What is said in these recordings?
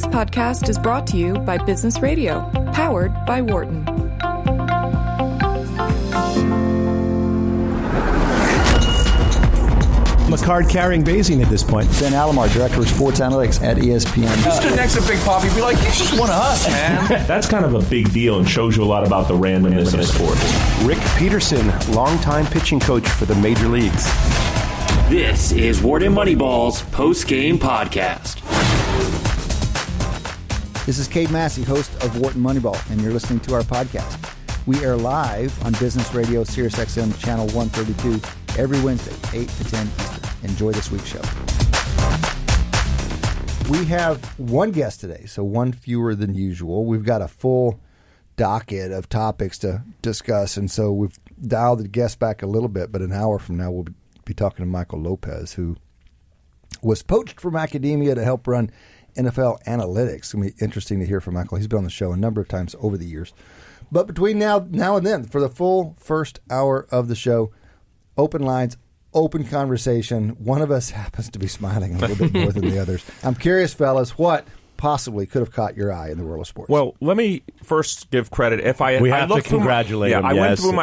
This podcast is brought to you by Business Radio, powered by Wharton. I'm a card-carrying Bayesian at this point. Ben Alamar, Director of Sports Analytics at ESPN. Just the next to Big Poppy, be like, he's just one of us, man. That's kind of a big deal and shows you a lot about the randomness of sports. Rick Peterson, longtime pitching coach for the major leagues. This is Wharton Moneyball's post-game podcast. This is Cade Massey, host of Wharton Moneyball, and you're listening to our podcast. We air live on Business Radio, Sirius XM, Channel 132, every Wednesday, 8 to 10 Eastern. Enjoy this week's show. We have one guest today, so one fewer than usual. We've got a full docket of topics to discuss, and so we've dialed the guest back a little bit, but an hour from now we'll be talking to Michael Lopez, who was poached from academia to help run NFL analytics. It's going to be interesting to hear from Michael. He's been on the show a number of times over the years. But between now and then, for the full first hour of the show, open lines, open conversation. One of us happens to be smiling a little bit more than the others. I'm curious, fellas, what possibly could have caught your eye in the world of sports? Well, let me first give credit. I went through my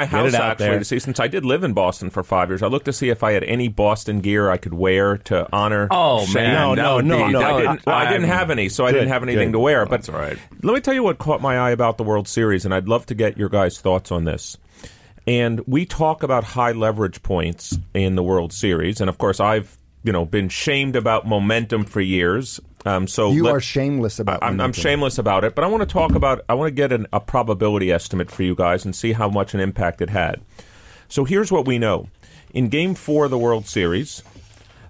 house, actually, to see, since I did live in Boston for 5 years, I looked to see if I had any Boston gear I could wear to honor Shane. I didn't have anything to wear. But that's all right. Let me tell you what caught my eye about the World Series, and I'd love to get your guys' thoughts on this. And we talk about high leverage points in the World Series, and of course I've been shamed about momentum for years. So you are shameless about it. I'm shameless about it, but I want to talk about, I want to get a probability estimate for you guys and see how much an impact it had. So here's what we know. In Game 4 of the World Series,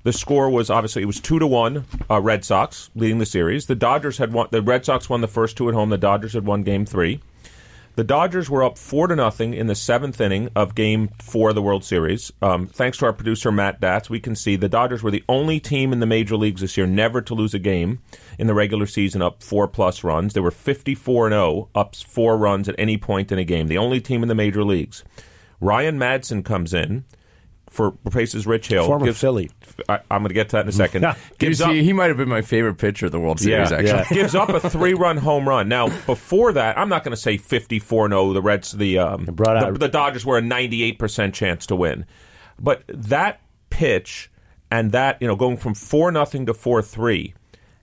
the score was, obviously, it was 2-1, Red Sox leading the series. The Dodgers had won, the Red Sox won the first two at home, the Dodgers had won Game 3. The Dodgers were up 4-0 in the 7th inning of Game 4 of the World Series. Thanks to our producer, Matt Datz, we can see the Dodgers were the only team in the major leagues this year never to lose a game in the regular season up 4-plus runs. They were 54-0, up 4 runs at any point in a game. The only team in the major leagues. Ryan Madsen comes in, replaces Rich Hill. Former Philly. I'm going to get to that in a second. He might have been my favorite pitcher of the World Series, actually. Gives up a 3-run home run. Now, before that, I'm not going to say 54-0. The Dodgers were a 98% chance to win. But that pitch and that, going from 4-0 to 4-3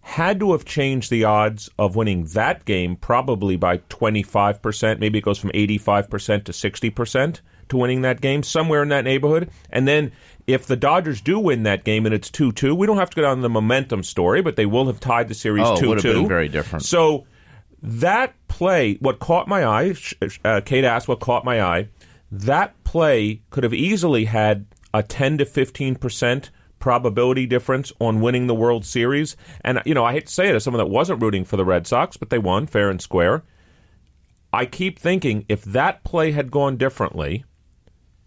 had to have changed the odds of winning that game probably by 25%. Maybe it goes from 85% to 60%. To winning that game, somewhere in that neighborhood. And then if the Dodgers do win that game and it's 2-2, we don't have to go down the momentum story, but they will have tied the series 2-2. It would have been very different. So that play, what caught my eye, Kate asked what caught my eye, that play could have easily had a 10 to 15% probability difference on winning the World Series. And, I hate to say it as someone that wasn't rooting for the Red Sox, but they won fair and square. I keep thinking if that play had gone differently,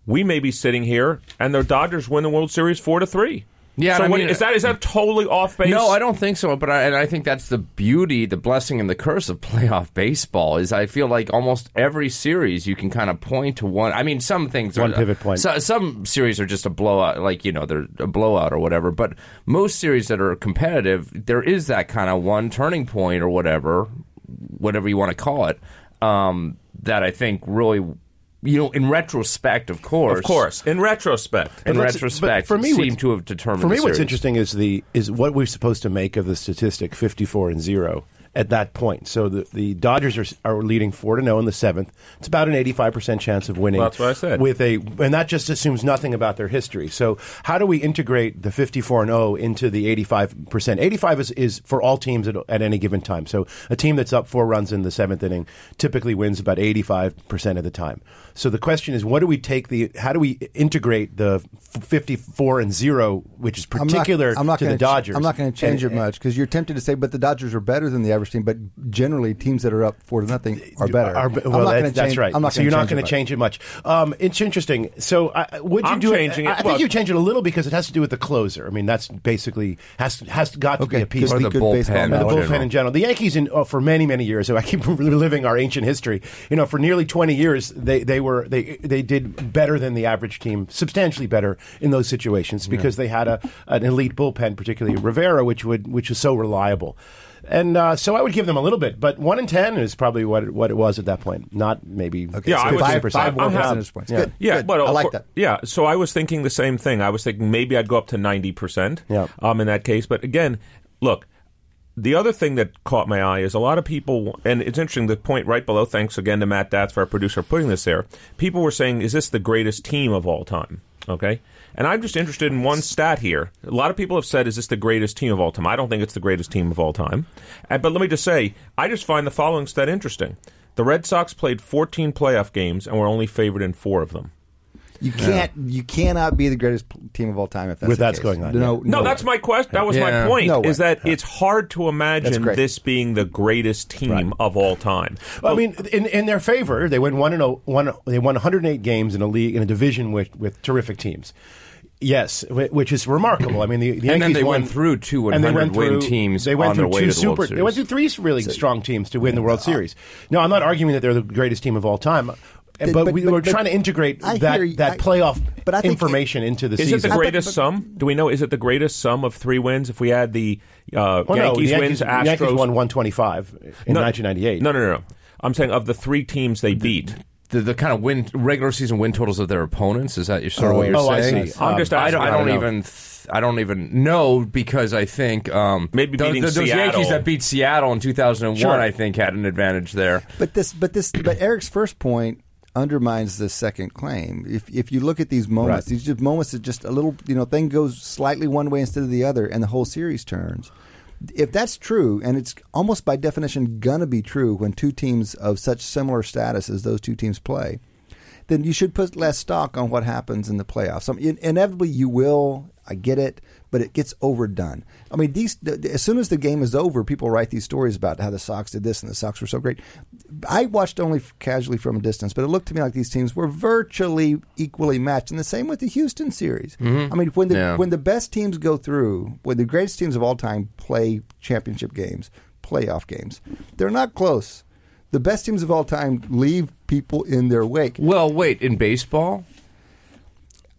we may be sitting here, and the Dodgers win the World Series 4-3. Yeah, so is that totally off base? No, I don't think so. But I think that's the beauty, the blessing, and the curse of playoff baseball. Is I feel like almost every series you can kind of point to one. I mean, some things one pivot point. So, some series are just a blowout, like they're a blowout or whatever. But most series that are competitive, there is that kind of one turning point or whatever you want to call it. That I think really, in retrospect, of course, seemed to have determined. For me, what's interesting is what we're supposed to make of the statistic 54-0 at that point. So the Dodgers are leading 4-0 in the 7th. It's about an 85% chance of winning. Well, that's what I said. And that just assumes nothing about their history. So how do we integrate the 54-0 into the 85%? 85 is for all teams at any given time. So a team that's up 4 runs in the 7th inning typically wins about 85% of the time. So the question is, how do we integrate the 54-0, which is particular to the Dodgers? I'm not going to change it much, because you're tempted to say, but the Dodgers are better than the average team, but generally teams that are up 4-0 are better. That's right. So you're not going to change it much. It's interesting. So I think you change it a little because it has to do with the closer. I mean, that's basically has got to be a piece of the bullpen. The bullpen in general. The Yankees for many, many years. So I keep reliving our ancient history. For nearly 20 years, they did better than the average team, substantially better in those situations because they had an elite bullpen, particularly Rivera, which was so reliable. And so I would give them a little bit, but 1 in 10 is probably what it was at that point. Not maybe 5 percentage points. Yeah, good. But I like that. Yeah, so I was thinking the same thing. I was thinking maybe I'd go up to 90%. Yeah. In that case, but again, look. The other thing that caught my eye is a lot of people, and it's interesting, the point right below, thanks again to Matt Datz, our producer, putting this there, people were saying, is this the greatest team of all time? Okay? And I'm just interested in one stat here. A lot of people have said, is this the greatest team of all time? I don't think it's the greatest team of all time. But let me just say, I just find the following stat interesting. The Red Sox played 14 playoff games and were only favored in 4 of them. You can't. Yeah. You cannot be the greatest team of all time if that's with the that's case. Going on. No, yeah. no that's my question. That was my point. No is that it's hard to imagine this being the greatest team of all time. Well, I mean, in their favor, they went 1-0. They won 108 games in a league in a division with terrific teams. Yes, which is remarkable. I mean, the Yankees and then they went through 2 100-win teams. They went through They went through 3 really strong teams to win the World Series. No, I'm not arguing that they're the greatest team of all time. But we're trying to integrate that playoff information into the season. Is it the greatest sum? Do we know? Is it the greatest sum of 3 wins? If we add the Yankees wins, Astros. Yankees won 125 in 1998. No. I'm saying of the 3 teams they beat. The kind of regular season win totals of their opponents? Is that what you're saying? I see. I'm just asking. I don't even know because I think maybe those Yankees that beat Seattle in 2001 I think had an advantage there. But Eric's first point undermines the second claim. If you look at these moments, these just moments that just a little thing goes slightly one way instead of the other, and the whole series turns. If that's true, and it's almost by definition going to be true when 2 teams of such similar status as those 2 teams play, then you should put less stock on what happens in the playoffs. I mean, inevitably, you will. I get it, but it gets overdone. I mean, as soon as the game is over, people write these stories about how the Sox did this and the Sox were so great. I watched only casually from a distance, but it looked to me like these teams were virtually equally matched, and the same with the Houston series. Mm-hmm. I mean, when the best teams go through, when the greatest teams of all time play championship games, playoff games, they're not close. The best teams of all time leave people in their wake. Well, wait, in baseball?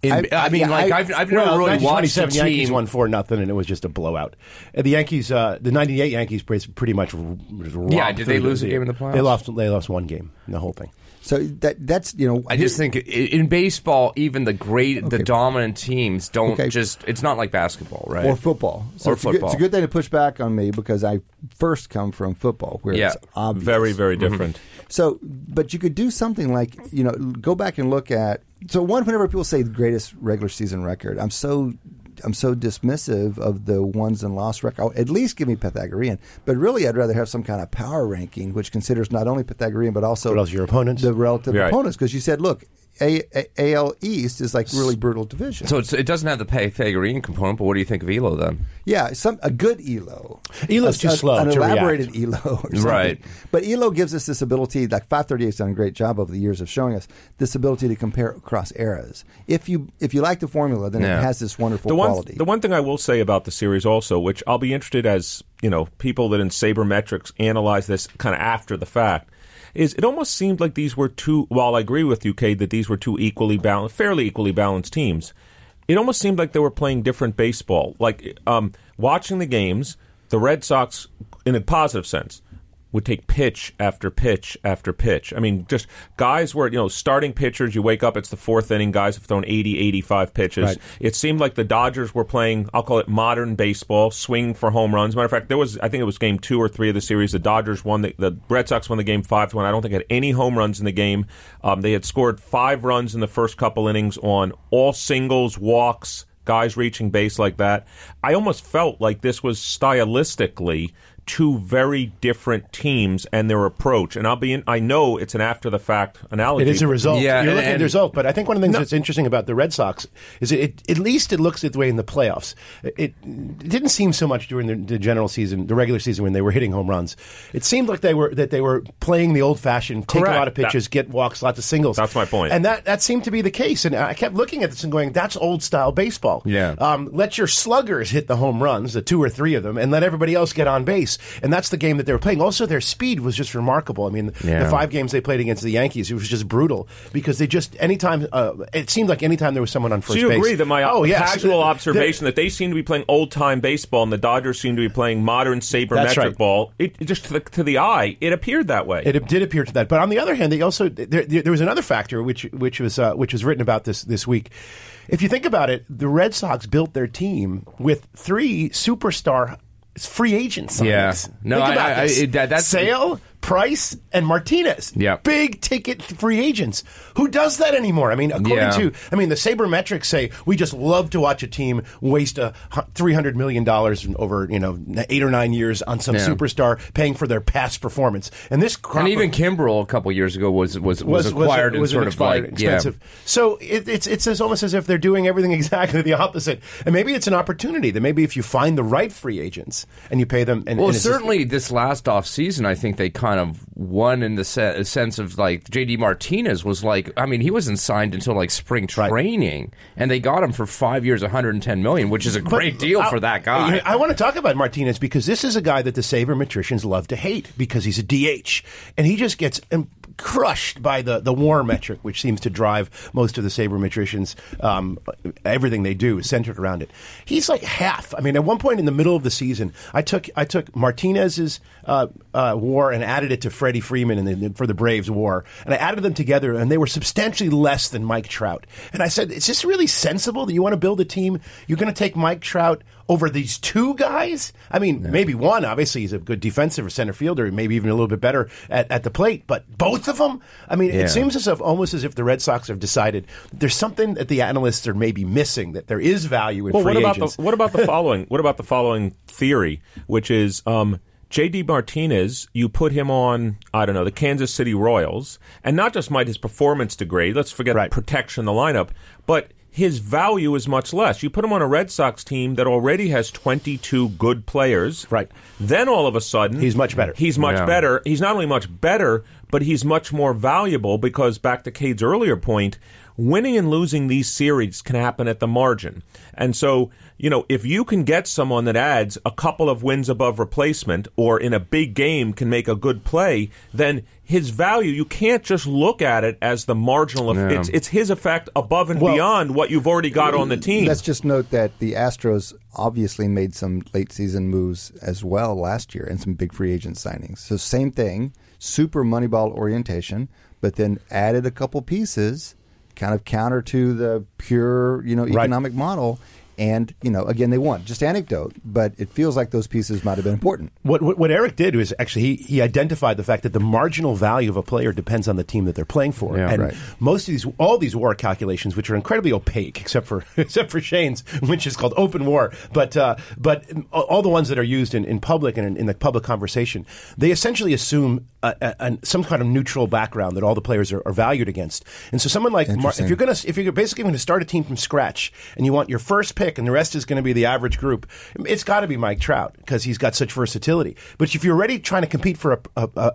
I've never really watched a team. The Yankees won 4-0, and it was just a blowout. And the Yankees, the 98 Yankees, pretty much. Did they lose a game in the playoffs? They lost 1 game in the whole thing. So that's. I just think in baseball, even the dominant teams don't just. It's not like basketball, right? Or football. It's a good thing to push back on me because I first come from football, where it's obvious, very, very different. Mm-hmm. So, but you could do something like go back and look at. So whenever people say the greatest regular season record, I'm so dismissive of the wins and loss record. At least give me Pythagorean, but really I'd rather have some kind of power ranking which considers not only Pythagorean but also your opponents, the relative opponents. Because you said, look, AL East is like really brutal division. So it doesn't have the Pythagorean component, but what do you think of ELO then? Yeah, a good ELO. ELO's too slow to react. An elaborated ELO or something. Right. But ELO gives us this ability, like 538's done a great job over the years of showing us, this ability to compare across eras. If you like the formula, then it has this wonderful quality. The one thing I will say about the series also, which I'll be interested as people that in Sabermetrics analyze this kind of after the fact, is it almost seemed like these were two, while I agree with you, Cade, that these were two fairly equally balanced teams, it almost seemed like they were playing different baseball. Like, watching the games, the Red Sox, in a positive sense, would take pitch after pitch after pitch. I mean, just guys were, starting pitchers, you wake up, it's the 4th inning, guys have thrown 80, 85 pitches. Right. It seemed like the Dodgers were playing, I'll call it modern baseball, swing for home runs. Matter of fact, I think it was game 2 or 3 of the series, the Dodgers won, the Red Sox won the game 5-1. I don't think had any home runs in the game. They had scored 5 runs in the first couple innings on all singles, walks, guys reaching base like that. I almost felt like this was stylistically two very different teams and their approach. And I know it's an after-the-fact analogy. It is a result. Yeah, you're looking at the result. But I think one of the things that's interesting about the Red Sox is at least it looks that way in the playoffs. It didn't seem so much during the general season, the regular season, when they were hitting home runs. It seemed like they were playing the old-fashioned, take a lot of pitches, get walks, lots of singles. That's my point. And that seemed to be the case. And I kept looking at this and going, that's old-style baseball. Yeah. Let your sluggers hit the home runs, the 2 or 3 of them, and let everybody else get on base. Sox, and that's the game that they were playing. Also, their speed was just remarkable. I mean, the five games they played against the Yankees, it was just brutal because they just anytime it seemed like anytime there was someone on first base. So you agree that my casual observation that they seem to be playing old time baseball and the Dodgers seem to be playing modern sabermetric ball. It just to the eye, it appeared that way. It did appear to that. But on the other hand, they also there was another factor which was written about this week. If you think about it, the Red Sox built their team with three superstar free agent signings. Yeah. Think about this. Sale, Price, and Martinez. Yeah. Big ticket free agents. Who does that anymore? I mean, according to the Sabermetrics say we just love to watch a team waste $300 million over 8 or 9 years on some superstar paying for their past performance. And this crop and even Kimbrel a couple years ago was acquired and sort of expensive. Yeah. So it's almost as if they're doing everything exactly the opposite. And maybe it's an opportunity that maybe if you find the right free agents and you pay them. This last offseason, I think they kind of won in the sense of like JD Martinez was like, I mean, he wasn't signed until like spring training, and they got him for 5 years, $110 million, which is a great deal for that guy. I want to talk about Martinez because this is a guy that the sabermetricians love to hate because he's a DH, and he just gets crushed by the WAR metric, which seems to drive most of the sabermetricians. Everything they do is centered around it. He's like half. I mean, at one point in the middle of the season, I took Martinez's WAR and added it to Freddie Freeman for the Braves WAR, and I added them together, and they were substantially less than Mike Trout. And I said, is this really sensible that you want to build a team? You're going to take Mike Trout over these two guys? I mean, maybe one, obviously, he's a good defensive or center fielder, maybe even a little bit better at the plate, but both of them? I mean, it seems almost as if the Red Sox have decided there's something that the analysts are maybe missing, that there is value in free agents. What about the following theory, which is J.D. Martinez, you put him on, I don't know, the Kansas City Royals, and not just might his performance degrade, let's forget protection, the lineup, but his value is much less. You put him on a Red Sox team that already has 22 good players. Right. Then all of a sudden... he's much better. He's much better. He's not only much better, but he's much more valuable because, back to Cade's earlier point, winning and losing these series can happen at the margin. And so, if you can get someone that adds a couple of wins above replacement or in a big game can make a good play, then... his value, you can't just look at it as the marginal effect. Yeah. It's his effect above and beyond what you've already got on the team. Let's just note that the Astros obviously made some late-season moves as well last year and some big free agent signings. So same thing, super Moneyball orientation, but then added a couple pieces, kind of counter to the pure economic model. And, again, they won. Just anecdote, but it feels like those pieces might have been important. What Eric did was actually he identified the fact that the marginal value of a player depends on the team that they're playing for. Yeah, and most of all these WAR calculations, which are incredibly opaque, except for Shane's, which is called open WAR, but all the ones that are used in public and in the public conversation, they essentially assume some kind of neutral background that all the players are valued against. And so someone like if you're basically going to start a team from scratch and you want your first pick and the rest is going to be the average group, it's got to be Mike Trout because he's got such versatility. But if you're already trying to compete for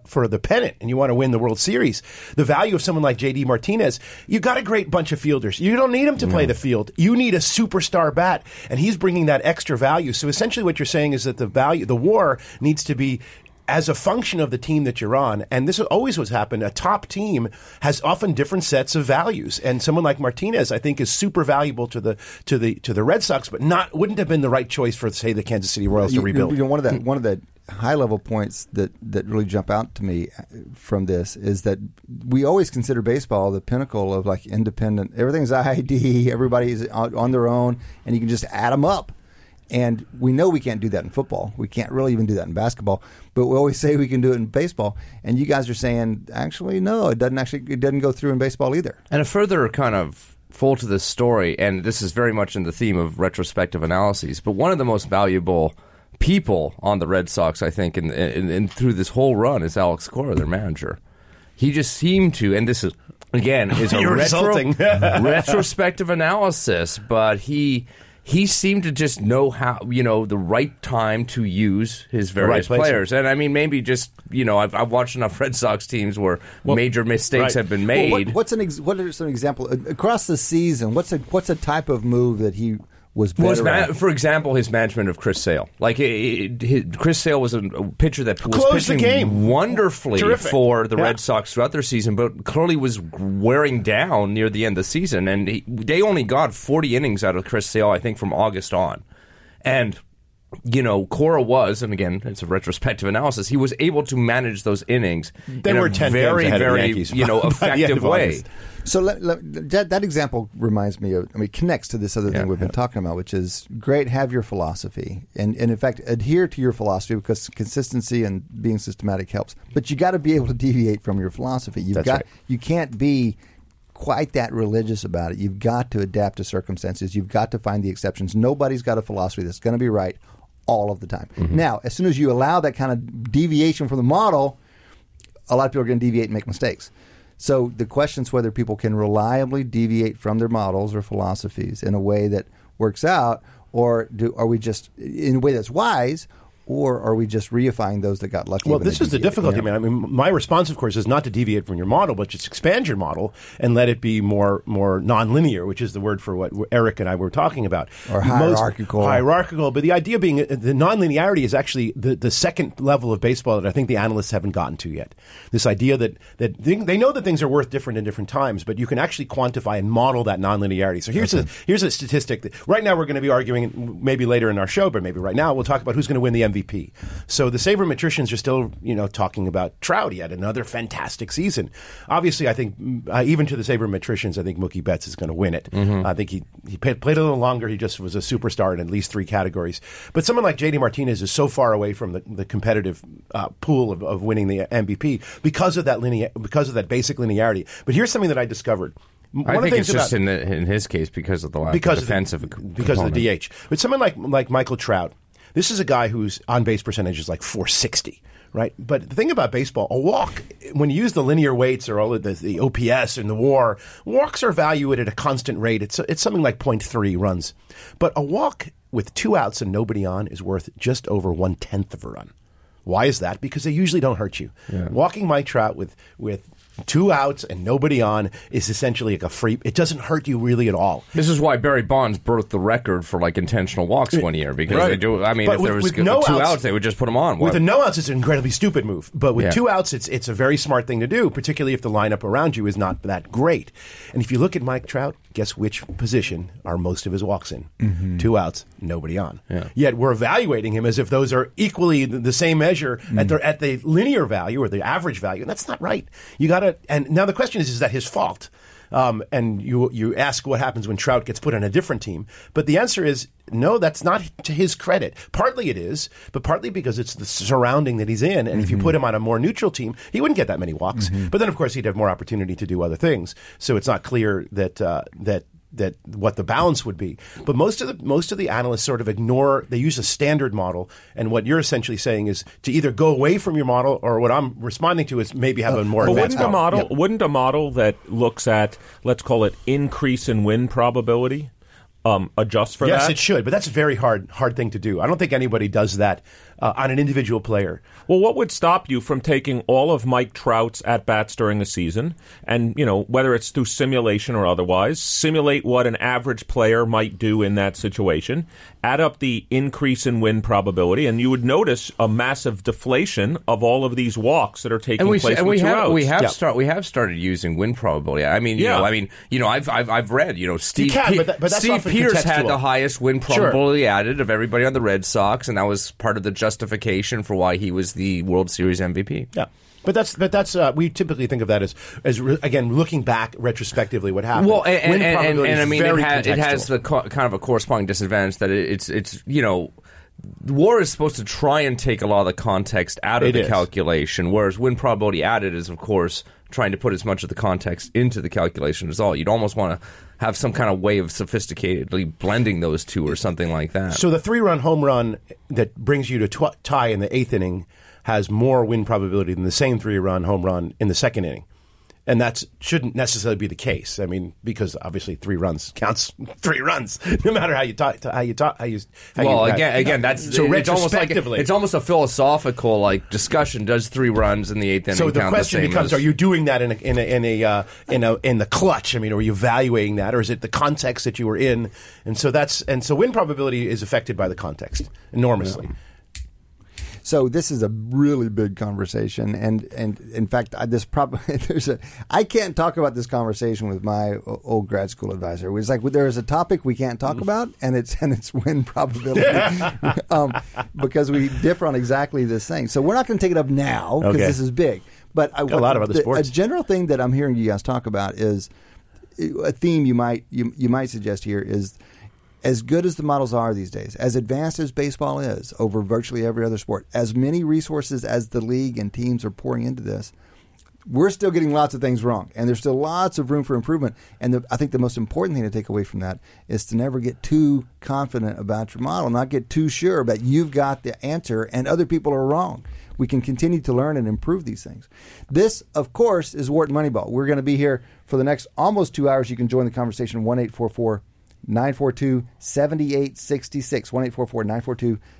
for the pennant and you want to win the World Series, the value of someone like J.D. Martinez, you got a great bunch of fielders. You don't need him to play the field. You need a superstar bat, and he's bringing that extra value. So essentially what you're saying is that the value, the WAR needs to be as a function of the team that you're on, and this always has happened, a top team has often different sets of values, and someone like Martinez, I think, is super valuable to the Red Sox, but wouldn't have been the right choice for, say, the Kansas City Royals to rebuild. One of the high level points that really jump out to me from this is that we always consider baseball the pinnacle of like independent. Everything's ID, everybody's on their own, and you can just add them up. And we know we can't do that in football. We can't really even do that in basketball. But we always say we can do it in baseball. And you guys are saying, actually, no, it doesn't go through in baseball either. And a further kind of fold to this story, and this is very much in the theme of retrospective analyses, but one of the most valuable people on the Red Sox, I think, and through this whole run is Alex Cora, their manager. He just seemed to, and this is, again, is a retrospective analysis, but He seemed to just know how, the right time to use his various players. And I mean, maybe just, I've watched enough Red Sox teams where major mistakes have been made. What is an example across the season? What's a type of move that he was better. For example, his management of Chris Sale. Like, Chris Sale was a pitcher that was pitching wonderfully for the Red Sox throughout their season, but clearly was wearing down near the end of the season. And they only got 40 innings out of Chris Sale, I think, from August on. And, you know, Cora was, and again, it's a retrospective analysis, he was able to manage those innings in a very, very, you know, effective way. So that example reminds me of, connects to this other thing we've been talking about, which is great, have your philosophy. And in fact, adhere to your philosophy, because consistency and being systematic helps. But you got to be able to deviate from your philosophy. You can't be quite that religious about it. You've got to adapt to circumstances. You've got to find the exceptions. Nobody's got a philosophy that's going to be right all of the time. Mm-hmm. Now, as soon as you allow that kind of deviation from the model, a lot of people are going to deviate and make mistakes. So the question is whether people can reliably deviate from their models or philosophies in a way that works out, or are we just in a way that's wise, or are we just reifying those that got lucky? Well, this is the difficulty, man. My response, of course, is not to deviate from your model, but just expand your model and let it be more nonlinear, which is the word for what Eric and I were talking about. Or hierarchical. But the idea being the nonlinearity is actually the second level of baseball that I think the analysts haven't gotten to yet. This idea that they know that things are worth different in different times, but you can actually quantify and model that nonlinearity. So here's a statistic that right now we're going to be arguing, maybe later in our show, but maybe right now we'll talk about who's going to win the MVP. So the sabermetricians are still, talking about Trout. He had another fantastic season. Obviously, I think even to the sabermetricians, I think Mookie Betts is going to win it. Mm-hmm. I think he played a little longer. He just was a superstar in at least three categories. But someone like JD Martinez is so far away from the competitive pool of winning the MVP because of that basic linearity. But here's something that I discovered. I think it's just in his case because of the lack of defensive component. Because of the DH. But someone like Michael Trout. This is a guy whose on-base percentage is like 460, right? But the thing about baseball, a walk, when you use the linear weights or all of the OPS and the WAR, walks are valued at a constant rate. It's something like 0.3 runs. But a walk with two outs and nobody on is worth just over 1/10 of a run. Why is that? Because they usually don't hurt you. Yeah. Walking Mike Trout with two outs and nobody on is essentially like a free. It doesn't hurt you really at all. This is why Barry Bonds broke the record for like intentional walks one year because they do. But if there was two outs, they would just put them on. With a no outs, it's an incredibly stupid move. But with two outs, it's a very smart thing to do, particularly if the lineup around you is not that great. And if you look at Mike Trout, guess which position are most of his walks in? Mm-hmm. Two outs, nobody on. Yeah. Yet we're evaluating him as if those are equally the same measure at the linear value or the average value, and that's not right. You got. And now the question is that his fault? And you ask what happens when Trout gets put on a different team. But the answer is, no, that's not to his credit. Partly it is, but partly because it's the surrounding that he's in. And if you put him on a more neutral team, he wouldn't get that many walks. Mm-hmm. But then, of course, he'd have more opportunity to do other things. So it's not clear that what the balance would be. But most of the analysts sort of ignore, they use a standard model, and what you're essentially saying is to either go away from your model, or what I'm responding to is maybe have a more advanced model. Wouldn't a model that looks at, let's call it, increase in win probability adjust for that? Yes, it should, but that's a very hard thing to do. I don't think anybody does that on an individual player. Well, what would stop you from taking all of Mike Trout's at-bats during a season and, whether it's through simulation or otherwise, simulate what an average player might do in that situation, add up the increase in win probability, and you would notice a massive deflation of all of these walks that are taking place with Trout. We have started using win probability. I've read, Steve Pierce had the highest win probability added of everybody on the Red Sox, and that was part of the justification for why he was the World Series MVP. Yeah. But that's we typically think of that as looking back retrospectively what happened. Well, it has the kind of a corresponding disadvantage that it's WAR is supposed to try and take a lot of the context out of the calculation, whereas win probability added is, of course, trying to put as much of the context into the calculation as all. You'd almost want to have some kind of way of sophisticatedly blending those two or something like that. So the three-run home run that brings you to tie in the eighth inning has more win probability than the same three-run home run in the second inning. And that shouldn't necessarily be the case. I mean, because obviously 3 runs counts 3 runs, no matter how you talk, that's so retrospectively. It's almost a philosophical discussion. Does 3 runs in the 8th inning? So the question becomes: are you doing that in the clutch? I mean, are you evaluating that, or is it the context that you were in? And so win probability is affected by the context enormously. Yeah. So this is a really big conversation, and in fact, I can't talk about this conversation with my old grad school advisor. It's like there is a topic we can't talk about, and it's win probability, because we differ on exactly this thing. So we're not going to take it up now because this is big. But a lot of other sports. A general thing that I'm hearing you guys talk about is a theme you might suggest here is. As good as the models are these days, as advanced as baseball is over virtually every other sport, as many resources as the league and teams are pouring into this, we're still getting lots of things wrong, and there's still lots of room for improvement. And I think the most important thing to take away from that is to never get too confident about your model, not get too sure that you've got the answer and other people are wrong. We can continue to learn and improve these things. This, of course, is Wharton Moneyball. We're going to be here for the next almost 2 hours. You can join the conversation 1-844-942-7866.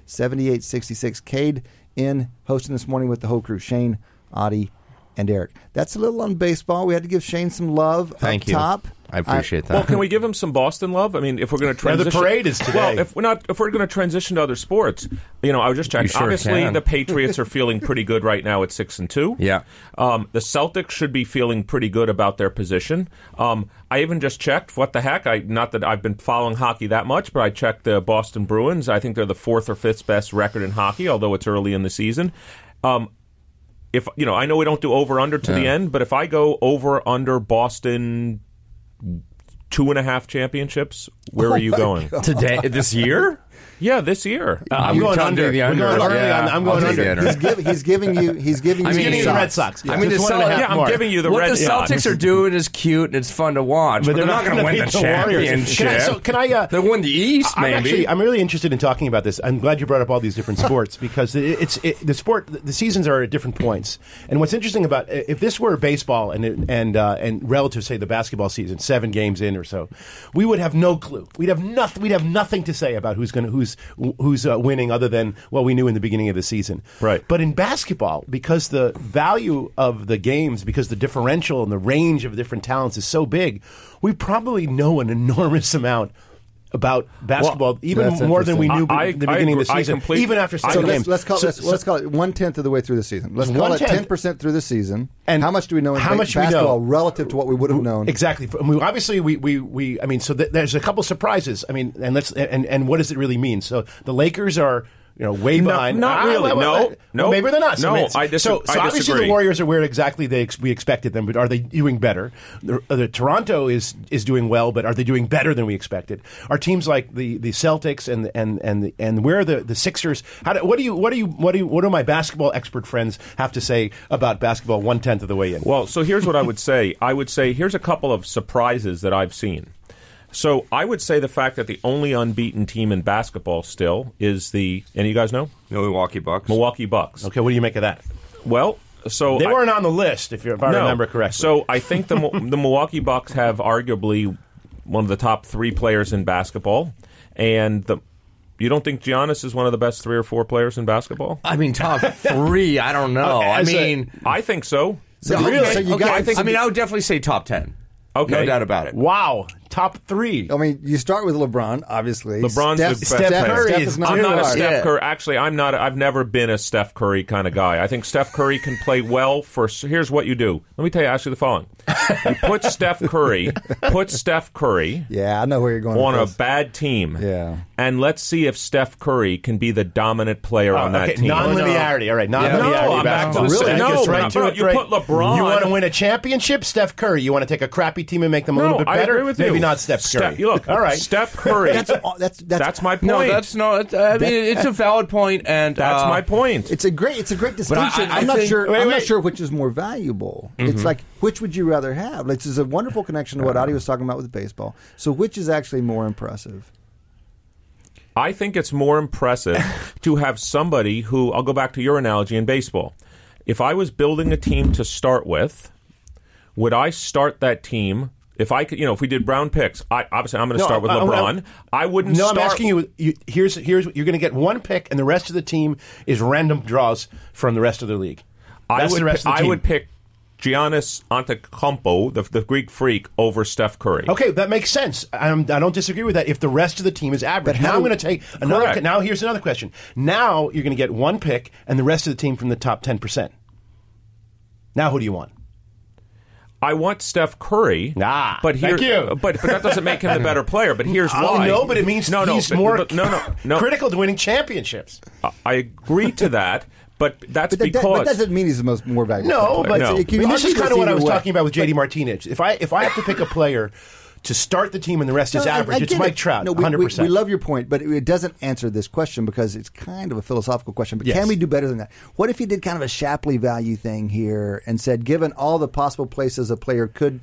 1-844-942-7866. Cade in hosting this morning with the whole crew, Shane, Audie, and Eric. That's a little on baseball. We had to give Shane some love. Thank you. Top. I appreciate that. Well, can we give him some Boston love? I mean, if we're going to transition, the parade is today. Well, if we're going to transition to other sports, I was just checking. Sure, obviously, the Patriots are feeling pretty good right now at 6-2. Yeah, the Celtics should be feeling pretty good about their position. I even just checked. What the heck? Not that I've been following hockey that much, but I checked the Boston Bruins. I think they're the 4th or 5th best record in hockey, although it's early in the season. If I know we don't do over/under to the end, but if I go over/under Boston. 2.5 championships. Where are you going? Today? This year? Yeah, this year. I'm going under. I'm going under. He's giving you the Red Sox. Yeah. I mean, I'm giving you the Red Sox. What the Celtics are doing is cute and it's fun to watch, but they're not going to win the championship. They'll win the East, maybe. I'm really interested in talking about this. I'm glad you brought up all these different sports because the seasons are at different points. And what's interesting about if this were baseball and relative, say, the basketball season, 7 games in or so, we would have no clue. We'd have nothing to say about who's winning other than what we knew in the beginning of the season. Right. But in basketball, because the value of the games, because the differential and the range of different talents is so big, we probably know an enormous amount about basketball, even more than we knew in the beginning of the season, even after 7 games. Let's call it 1/10 of the way through the season. Let's call it 10% through the season. And how much do we know in basketball relative to what we would have known? Exactly. Obviously, we I mean, so there's a couple surprises. I mean, and what does it really mean? So the Lakers are... way behind. Not really. No. Maybe they're not. No, I disagree. So obviously the Warriors are where exactly we expected them, but are they doing better? The Toronto is doing well, but are they doing better than we expected? Are teams like the Celtics and where are the Sixers? What do my basketball expert friends have to say about basketball 1/10 of the way in? Well, so here's what I would say. I would say here's a couple of surprises that I've seen. So I would say the fact that the only unbeaten team in basketball still is any of you guys know? The Milwaukee Bucks. Milwaukee Bucks. Okay, what do you make of that? Well, so... They weren't on the list, if I remember correctly. So I think the Milwaukee Bucks have arguably one of the top 3 players in basketball, and you don't think Giannis is one of the best 3 or 4 players in basketball? I mean, top 3, I don't know. Okay, I think so. I would definitely say top 10. Okay. No doubt about it. Wow. Top 3. I mean, you start with LeBron, obviously. LeBron's the best player. Steph Curry is not a Steph Curry. Actually, I've never been a Steph Curry kind of guy. I think Steph Curry can play well for... Here's what you do. Let me tell you actually the following. You put Steph Curry... Yeah, I know where you're going. On a bad team. Yeah. And let's see if Steph Curry can be the dominant player on that team. Non-linearity. All right. You put LeBron... You want to win a championship? Steph Curry. You want to take a crappy team and make them a little bit better? I agree with you. Maybe not Steph Curry. Look, all right. Steph Curry. That's my point. It's a valid point, and that's my point. It's a great distinction. I'm not sure which is more valuable. Mm-hmm. It's like which would you rather have? This is a wonderful connection to what Adi was talking about with baseball. So which is actually more impressive? I think it's more impressive to have somebody who, I'll go back to your analogy in baseball. If I was building a team to start with, would I start that team if I could? You know, if we did round picks, obviously I'm going to start with LeBron. I wouldn't. No, start. I'm asking you. Here's you're going to get one pick, and the rest of the team is random draws from the rest of the league. I would pick Giannis Antetokounmpo, the Greek freak, over Steph Curry. Okay, that makes sense. I don't disagree with that if the rest of the team is average. Now I'm going to take another... Correct. Now here's another question. Now you're going to get one pick and the rest of the team from the top 10%. Now who do you want? I want Steph Curry. Nah, thank you. But that doesn't make him the better player. But here's why. No, but it means he's more critical to winning championships. I agree to that. But that doesn't mean he's the most more valuable. No, player. But no. This is kind of what I was talking about with JD Martinez. If I have to pick a player to start the team and the rest is average, it's Mike Trout, 100%. We love your point, but it doesn't answer this question because it's kind of a philosophical question. But Can we do better than that? What if you did kind of a Shapley value thing here and said, given all the possible places a player could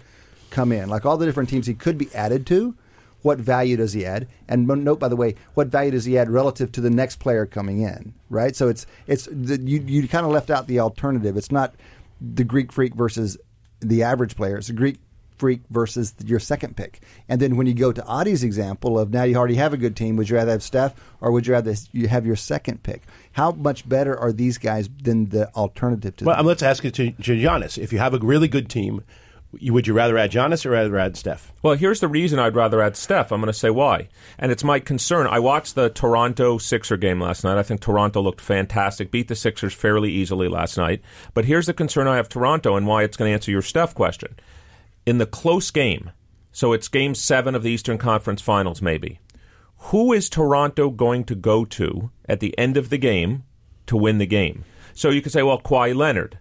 come in, like all the different teams he could be added to, what value does he add? And note, by the way, what value does he add relative to the next player coming in, right? So you kind of left out the alternative. It's not the Greek freak versus the average player. It's the Greek freak versus your second pick. And then when you go to Adi's example of now you already have a good team, would you rather have Steph or would you rather have your second pick? How much better are these guys than the alternative to them? Let's ask it to Giannis. If you have a really good team, would you rather add Giannis or rather add Steph? Well, here's the reason I'd rather add Steph. I'm going to say why. And it's my concern. I watched the Toronto Sixer game last night. I think Toronto looked fantastic, beat the Sixers fairly easily last night. But here's the concern I have Toronto and why it's going to answer your Steph question. In the close game, so it's Game 7 of the Eastern Conference Finals maybe, who is Toronto going to go to at the end of the game to win the game? So you could say, well, Kawhi Leonard.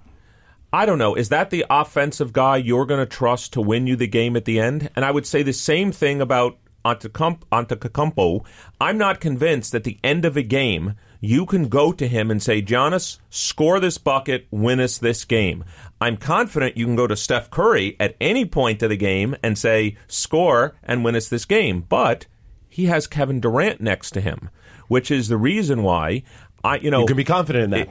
I don't know. Is that the offensive guy you're going to trust to win you the game at the end? And I would say the same thing about Antetokounmpo. I'm not convinced that at the end of a game, you can go to him and say, Giannis, score this bucket, win us this game. I'm confident you can go to Steph Curry at any point of the game and say, score and win us this game. But he has Kevin Durant next to him, which is the reason why... you can be confident in that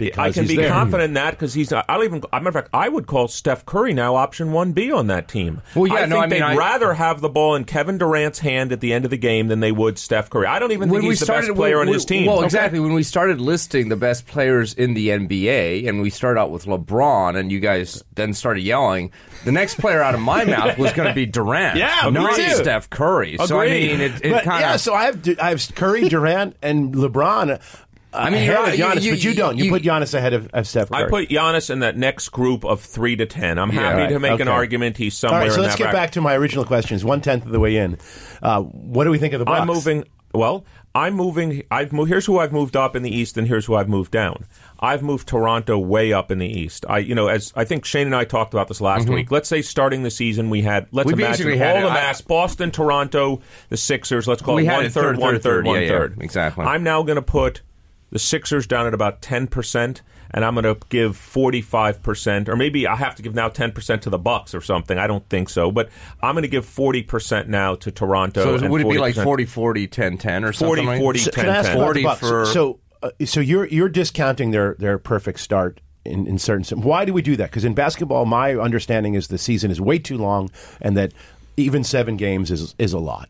because he's not. Matter of fact, I would call Steph Curry now option 1B on that team. Well, yeah, I think they'd rather have the ball in Kevin Durant's hand at the end of the game than they would Steph Curry. I don't even think he's the best player on his team. Well, exactly. When we started listing the best players in the NBA, and we started out with LeBron, and you guys then started yelling, the next player out of my mouth was going to be Durant, not Steph Curry. Agreed. So I mean, so I have Curry, Durant, and LeBron. You put Giannis ahead of Steph Curry. I put Giannis in that next group of 3 to 10. I'm happy to make an argument he's somewhere in that. All right, so let's get back to my original questions. 1/10 of the way in. What do we think of the Bucks? Here's who I've moved up in the East, and here's who I've moved down. I've moved Toronto way up in the East. As I think Shane and I talked about this last week. Let's say starting the season Boston, Toronto, the Sixers. Let's call it one third. Yeah, exactly. I'm now going to put the Sixers down at about 10%, and I'm going to give 45%, or maybe I have to give now 10% to the Bucks or something. I don't think so, but I'm going to give 40% now to Toronto. So would it be like 40-40, 10-10 or something? 40-40, 10-10. So you're discounting their perfect start. In certain sense. Why do we do that? Because in basketball, my understanding is the season is way too long, and that even 7 games is a lot.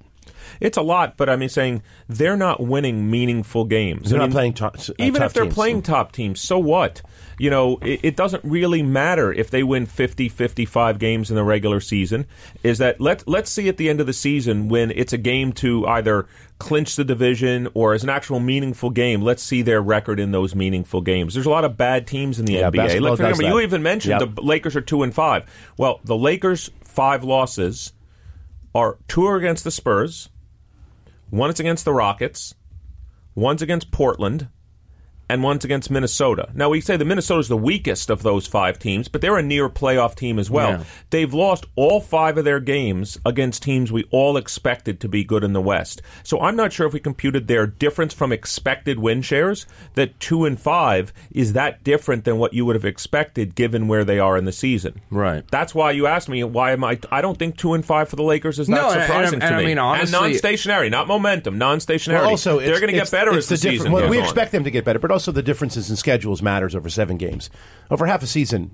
It's a lot, but saying they're not winning meaningful games. They're not playing top teams. Even if they're playing top teams, so what? It doesn't really matter if they win 50, 55 games in the regular season. Is that let's see at the end of the season when it's a game to either clinch the division or as an actual meaningful game, let's see their record in those meaningful games. There's a lot of bad teams in the NBA. Let's remember, you even mentioned the Lakers are 2-5. Well, the Lakers' 5 losses are 2 are against the Spurs. One's against the Rockets, one's against Portland, and one's against Minnesota. Now, we say the Minnesota's the weakest of those 5 teams, but they're a near playoff team as well. Yeah. They've lost all 5 of their games against teams we all expected to be good in the West. So I'm not sure if we computed their difference from expected win shares, that 2-5 is that different than what you would have expected given where they are in the season. Right. That's why you asked me, why am I don't think 2-5 for the Lakers is not surprising to me. Honestly, and non-stationary, not momentum, non-stationarity. Well, also, they're going to get better as the season goes on. We expect them to get better, but also the differences in schedules matters over 7 games. Over half a season,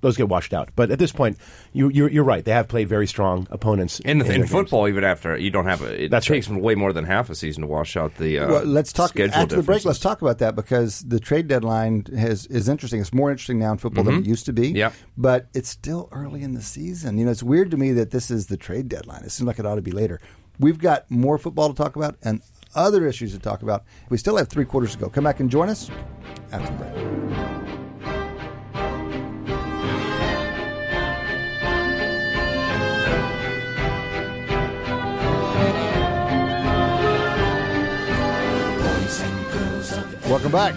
those get washed out. But at this point, you're right. They have played very strong opponents. In football, even after you don't have it, that takes way more than half a season to wash out the schedule. Well, let's talk after the break. Let's talk about that because the trade deadline is interesting. It's more interesting now in football than it used to be. Yep. But it's still early in the season. You know, it's weird to me that this is the trade deadline. It seems like it ought to be later. We've got more football to talk about and other issues to talk about. We still have 3 quarters to go. Come back and join us after the break. Welcome back.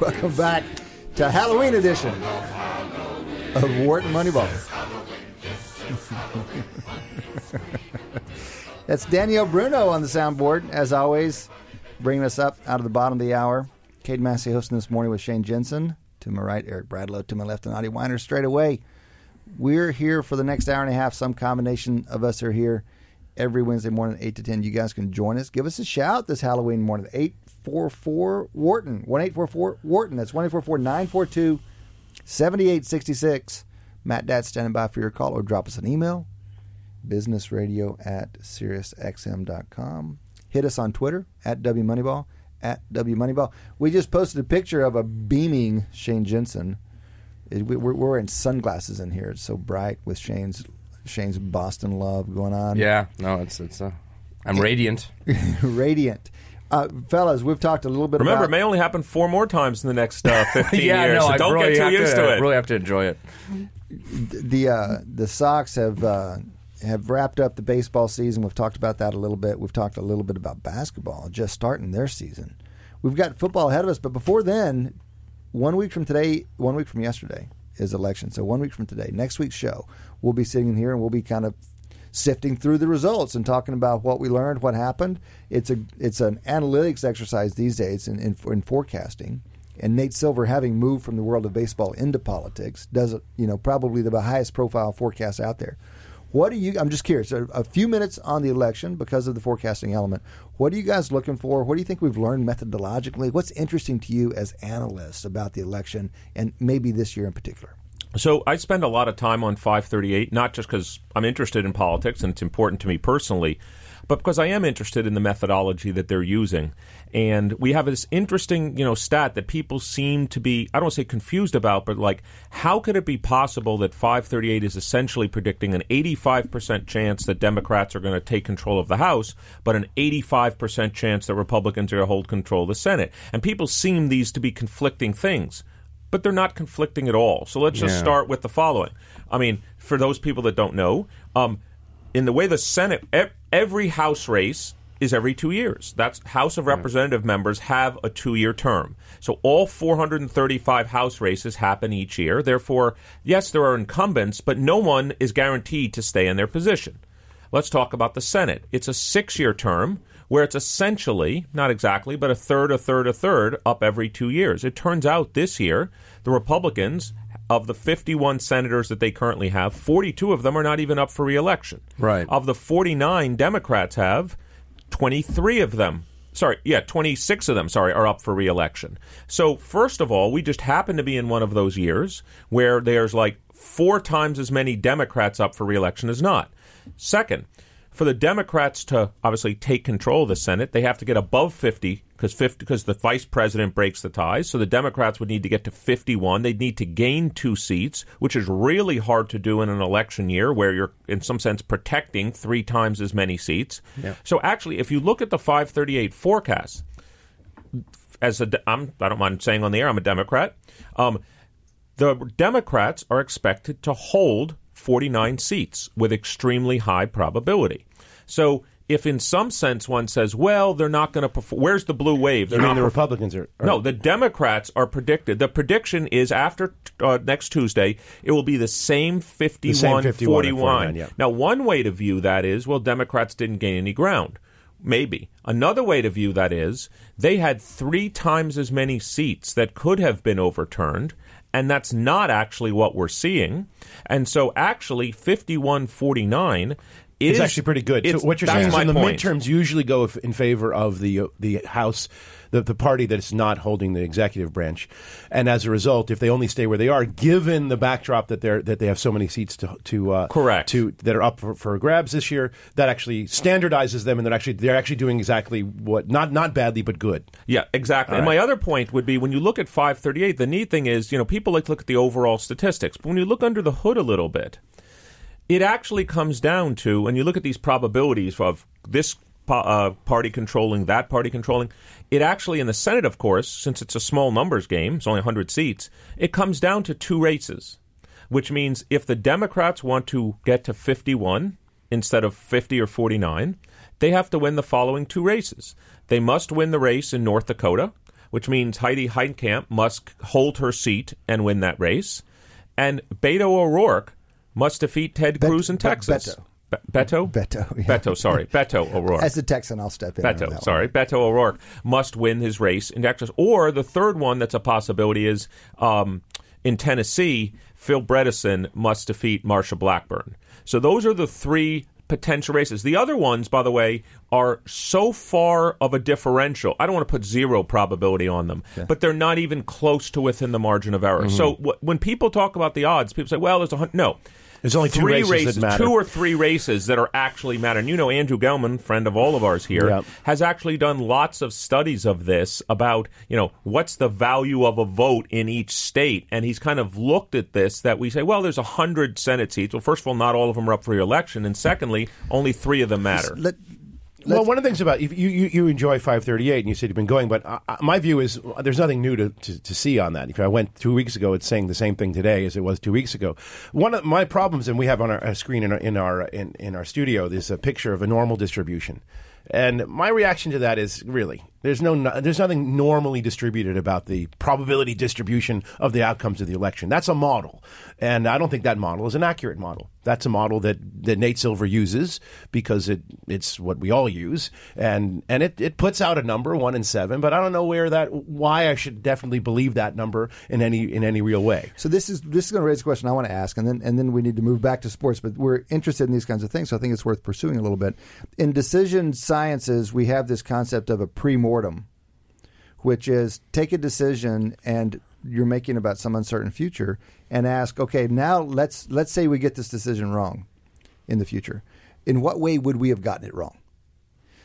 Welcome back to Halloween edition of Wharton Moneyball. That's Danielle Bruno on the soundboard, as always, bringing us up out of the bottom of the hour. Cade Massey hosting this morning with Shane Jensen. To my right, Eric Bradlow. To my left, and Audie Weiner straight away. We're here for the next hour and a half. Some combination of us are here. Every Wednesday morning, 8 to 10, you guys can join us. Give us a shout this Halloween morning, 844-WHARTON, 1-844-WHARTON. That's 1-844-942-7866. Matt Dad's standing by for your call, or drop us an email, businessradio@SiriusXM.com. Hit us on Twitter, @WMoneyball. We just posted a picture of a beaming Shane Jensen. We're wearing sunglasses in here. It's so bright with Shane's Boston love going on. Yeah, no, it's I'm radiant. Radiant. Fellas, we've talked a little bit about... Remember, it may only happen 4 more times in the next 15 years, no, so I don't really get too used to it. I really have to enjoy it. The Sox have wrapped up the baseball season. We've talked about that a little bit. We've talked a little bit about basketball, just starting their season. We've got football ahead of us, but before then, 1 week from today, 1 week from yesterday, is election. So 1 week from today, next week's show, we'll be sitting here and we'll be kind of sifting through the results and talking about what we learned, what happened. It's an analytics exercise these days in forecasting. And Nate Silver, having moved from the world of baseball into politics, does probably the highest profile forecast out there. What do you? I'm just curious. A few minutes on the election because of the forecasting element. What are you guys looking for? What do you think we've learned methodologically? What's interesting to you as analysts about the election and maybe this year in particular? So I spend a lot of time on 538, not just because I'm interested in politics and it's important to me personally, but because I am interested in the methodology that they're using. And we have this interesting, stat that people seem to be, I don't say confused about, but like, how could it be possible that 538 is essentially predicting an 85% chance that Democrats are going to take control of the House, but an 85% chance that Republicans are going to hold control of the Senate? And people seem these to be conflicting things. But they're not conflicting at all. So let's just start with the following. I mean, for those people that don't know, in the way the Senate, every House race is every 2 years. That's House of Representative members have a 2-year term. So all 435 House races happen each year. Therefore, yes, there are incumbents, but no one is guaranteed to stay in their position. Let's talk about the Senate. It's a 6-year term, where it's essentially, not exactly, but a third, up every 2 years. It turns out this year, the Republicans, of the 51 senators that they currently have, 42 of them are not even up for re-election. Right. Of the 49 Democrats have, 26 of them, are up for re-election. So, first of all, we just happen to be in one of those years where there's like 4 times as many Democrats up for re-election as not. Second, for the Democrats to obviously take control of the Senate, they have to get above 50 because the vice president breaks the ties. So the Democrats would need to get to 51. They'd need to gain 2 seats, which is really hard to do in an election year where you're, in some sense, protecting 3 times as many seats. Yeah. So actually, if you look at the 538 forecast, I don't mind saying on the air I'm a Democrat, the Democrats are expected to hold 49 seats with extremely high probability. So if in some sense one says, well, they're not going to perform, where's the blue wave? I mean, the Republicans are... No, the Democrats are predicted. The prediction is after next Tuesday, it will be the same 51-49. Yeah. Now, one way to view that is, well, Democrats didn't gain any ground. Maybe. Another way to view that is they had 3 times as many seats that could have been overturned. And that's not actually what we're seeing. And so actually, 51-49 It's actually pretty good. So what you're saying is the midterms usually go in favor of the House, the party that is not holding the executive branch, and as a result, if they only stay where they are, given the backdrop that they have so many seats to that are up for grabs this year, that actually standardizes them, and they're actually doing exactly what not badly but good. Yeah, exactly. All and right. My other point would be when you look at 538, the neat thing is people like to look at the overall statistics, but when you look under the hood a little bit. It actually comes down to, when you look at these probabilities of this party controlling, that party controlling, it actually, in the Senate, of course, since it's a small numbers game, it's only 100 seats, it comes down to two races, which means if the Democrats want to get to 51 instead of 50 or 49, they have to win the following two races. They must win the race in North Dakota, which means Heidi Heitkamp must hold her seat and win that race, and Beto O'Rourke must defeat Ted Cruz in Texas. Beto. Yeah. Beto O'Rourke. As a Texan, I'll step in. Beto O'Rourke must win his race in Texas. Or the third one that's a possibility is in Tennessee, Phil Bredesen must defeat Marsha Blackburn. So those are the three potential races. The other ones, by the way, are so far of a differential. I don't want to put zero probability on them, but they're not even close to within the margin of error. Mm-hmm. So when people talk about the odds, people say, well, there's a 100. No. There's only two or three races that are actually matter. And Andrew Gelman, friend of all of ours here, has actually done lots of studies of this about, what's the value of a vote in each state. And he's kind of looked at this that we say, well, there's 100 Senate seats. Well, first of all, not all of them are up for re-election. And secondly, only three of them matter. Well, one of the things about you enjoy 538, and you said you've been going, but my view is there's nothing new to see on that. If I went 2 weeks ago, it's saying the same thing today as it was 2 weeks ago. One of my problems, and we have on our screen in our studio, is a picture of a normal distribution, and my reaction to that is really there's nothing normally distributed about the probability distribution of the outcomes of the election. That's a model, and I don't think that model is an accurate model. That's a model that Nate Silver uses because it's what we all use, and it puts out a number 1 in 7. But I don't know why I should definitely believe that number in any real way. So this is going to raise a question I want to ask, and then we need to move back to sports. But we're interested in these kinds of things, so I think it's worth pursuing a little bit. In decision sciences, we have this concept of a pre-mortem, which is take a decision and you're making about some uncertain future and ask, okay, now let's say we get this decision wrong in the future. In what way would we have gotten it wrong?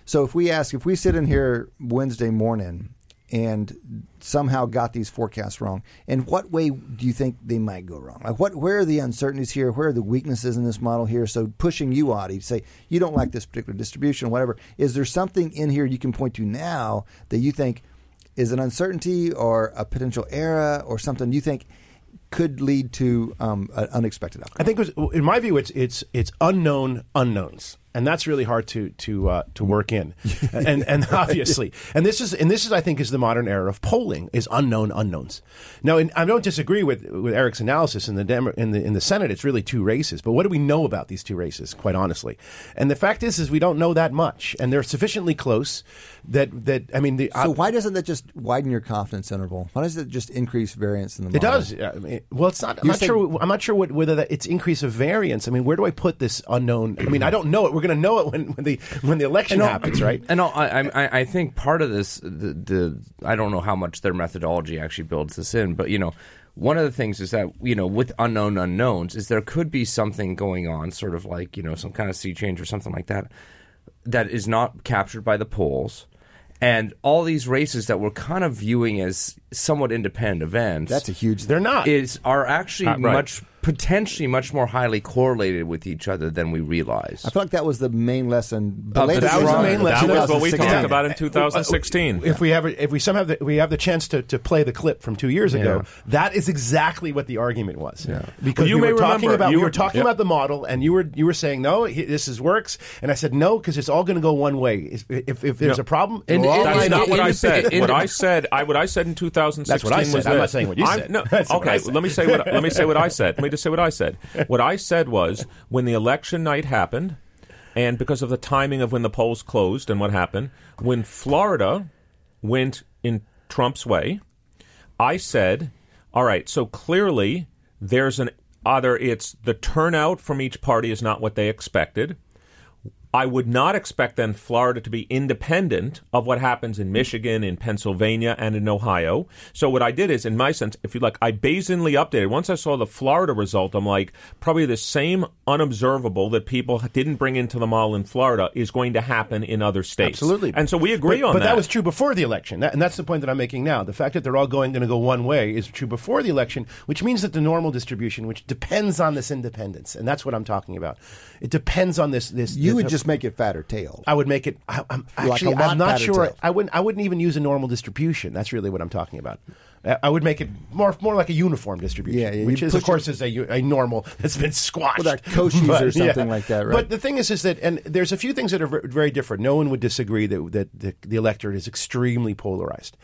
So if we sit in here Wednesday morning and somehow got these forecasts wrong, in what way do you think they might go wrong? Like where are the uncertainties here? Where are the weaknesses in this model here? So pushing you, Audie, say you don't like this particular distribution, whatever. Is there something in here you can point to now that you think is an uncertainty or a potential error or something you think could lead to an unexpected outcome? I think, in my view, it's unknown unknowns, and that's really hard to work in, and obviously, and this is I think is the modern era of polling is unknown unknowns. Now, I don't disagree with Eric's analysis in the Senate. It's really two races, but what do we know about these two races? Quite honestly, and the fact is we don't know that much, and they're sufficiently close that I mean. So why doesn't that just widen your confidence interval? Why does it just increase variance in the model? It does. I mean, well, it's not. I'm not sure whether it's increase of variance. I mean, where do I put this unknown? I mean, I don't know it. We're going to know it when the election happens, right? And I think part of this, I don't know how much their methodology actually builds this in, but one of the things is that with unknown unknowns is there could be something going on, sort of like some kind of sea change or something like that, that is not captured by the polls. And all these races that we're kind of viewing as somewhat independent events. That's a huge thing. They're not. Are actually not right. Potentially much more highly correlated with each other than we realize. I feel like that was the main lesson. That was what we talked about in 2016. If we somehow have the chance to play the clip from 2 years ago, that is exactly what the argument was. Yeah. Because we were talking about the model, and you were saying no, this works, and I said no because it's all going to go one way. If there's a problem, that's not what I said. What I said in 2016. That's what I said. I'm not saying what you said. No, okay, let me say what I said. Let me just say what I said. What I said was when the election night happened, and because of the timing of when the polls closed and what happened, when Florida went in Trump's way, I said, all right, so clearly there's either it's the turnout from each party is not what they expected, I would not expect then Florida to be independent of what happens in Michigan, in Pennsylvania, and in Ohio. So what I did is, in my sense, if you like, I basinally updated. Once I saw the Florida result, I'm like, probably the same unobservable that people didn't bring into the mall in Florida is going to happen in other states. Absolutely. And so we agree on that. But that was true before the election, and that's the point that I'm making now. The fact that they're all going to go one way is true before the election, which means that the normal distribution, which depends on this independence, and that's what I'm talking about. It depends on this. You would just make it fatter tail. I would make it. I'm not sure. Tail. I wouldn't even use a normal distribution. That's really what I'm talking about. I would make it more like a uniform distribution, which is, of course, is a normal that's been squashed. Well, that Cauchy's or something like that, right? But the thing is that, and there's a few things that are very different. No one would disagree that the electorate is extremely polarized.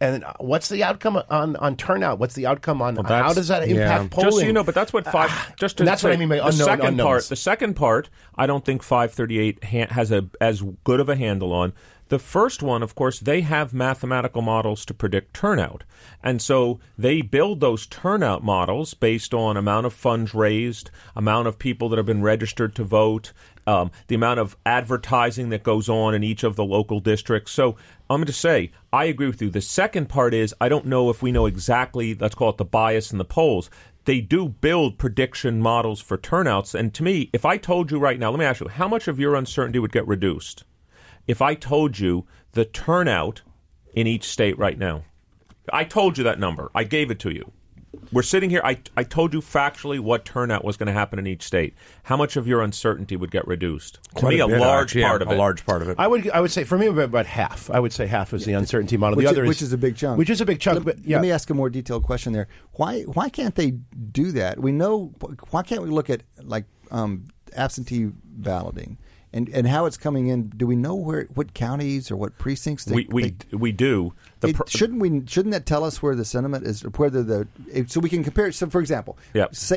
And what's the outcome on turnout? What's the outcome on how does that impact polling? Just so you know, but that's what what I mean by unknown unknowns. The second part, I don't think 538 has as good of a handle on. The first one, of course, they have mathematical models to predict turnout. And so they build those turnout models based on amount of funds raised, amount of people that have been registered to vote, the amount of advertising that goes on in each of the local districts. So I'm going to say, I agree with you. The second part is, I don't know if we know exactly, let's call it the bias in the polls. They do build prediction models for turnouts. And to me, if I told you right now, let me ask you, how much of your uncertainty would get reduced if I told you the turnout in each state right now? I told you that number. I gave it to you. We're sitting here. I told you factually what turnout was going to happen in each state. How much of your uncertainty would get reduced? A large part of it. I would say, for me, about half. I would say half is the uncertainty model. Which is a big chunk. Which is a big chunk. Let me ask a more detailed question there. Why can't they do that? We know. Why can't we look at absentee balloting? And how it's coming in? Do we know what counties or what precincts? We do. Shouldn't that tell us where the sentiment is? So we can compare. So for example,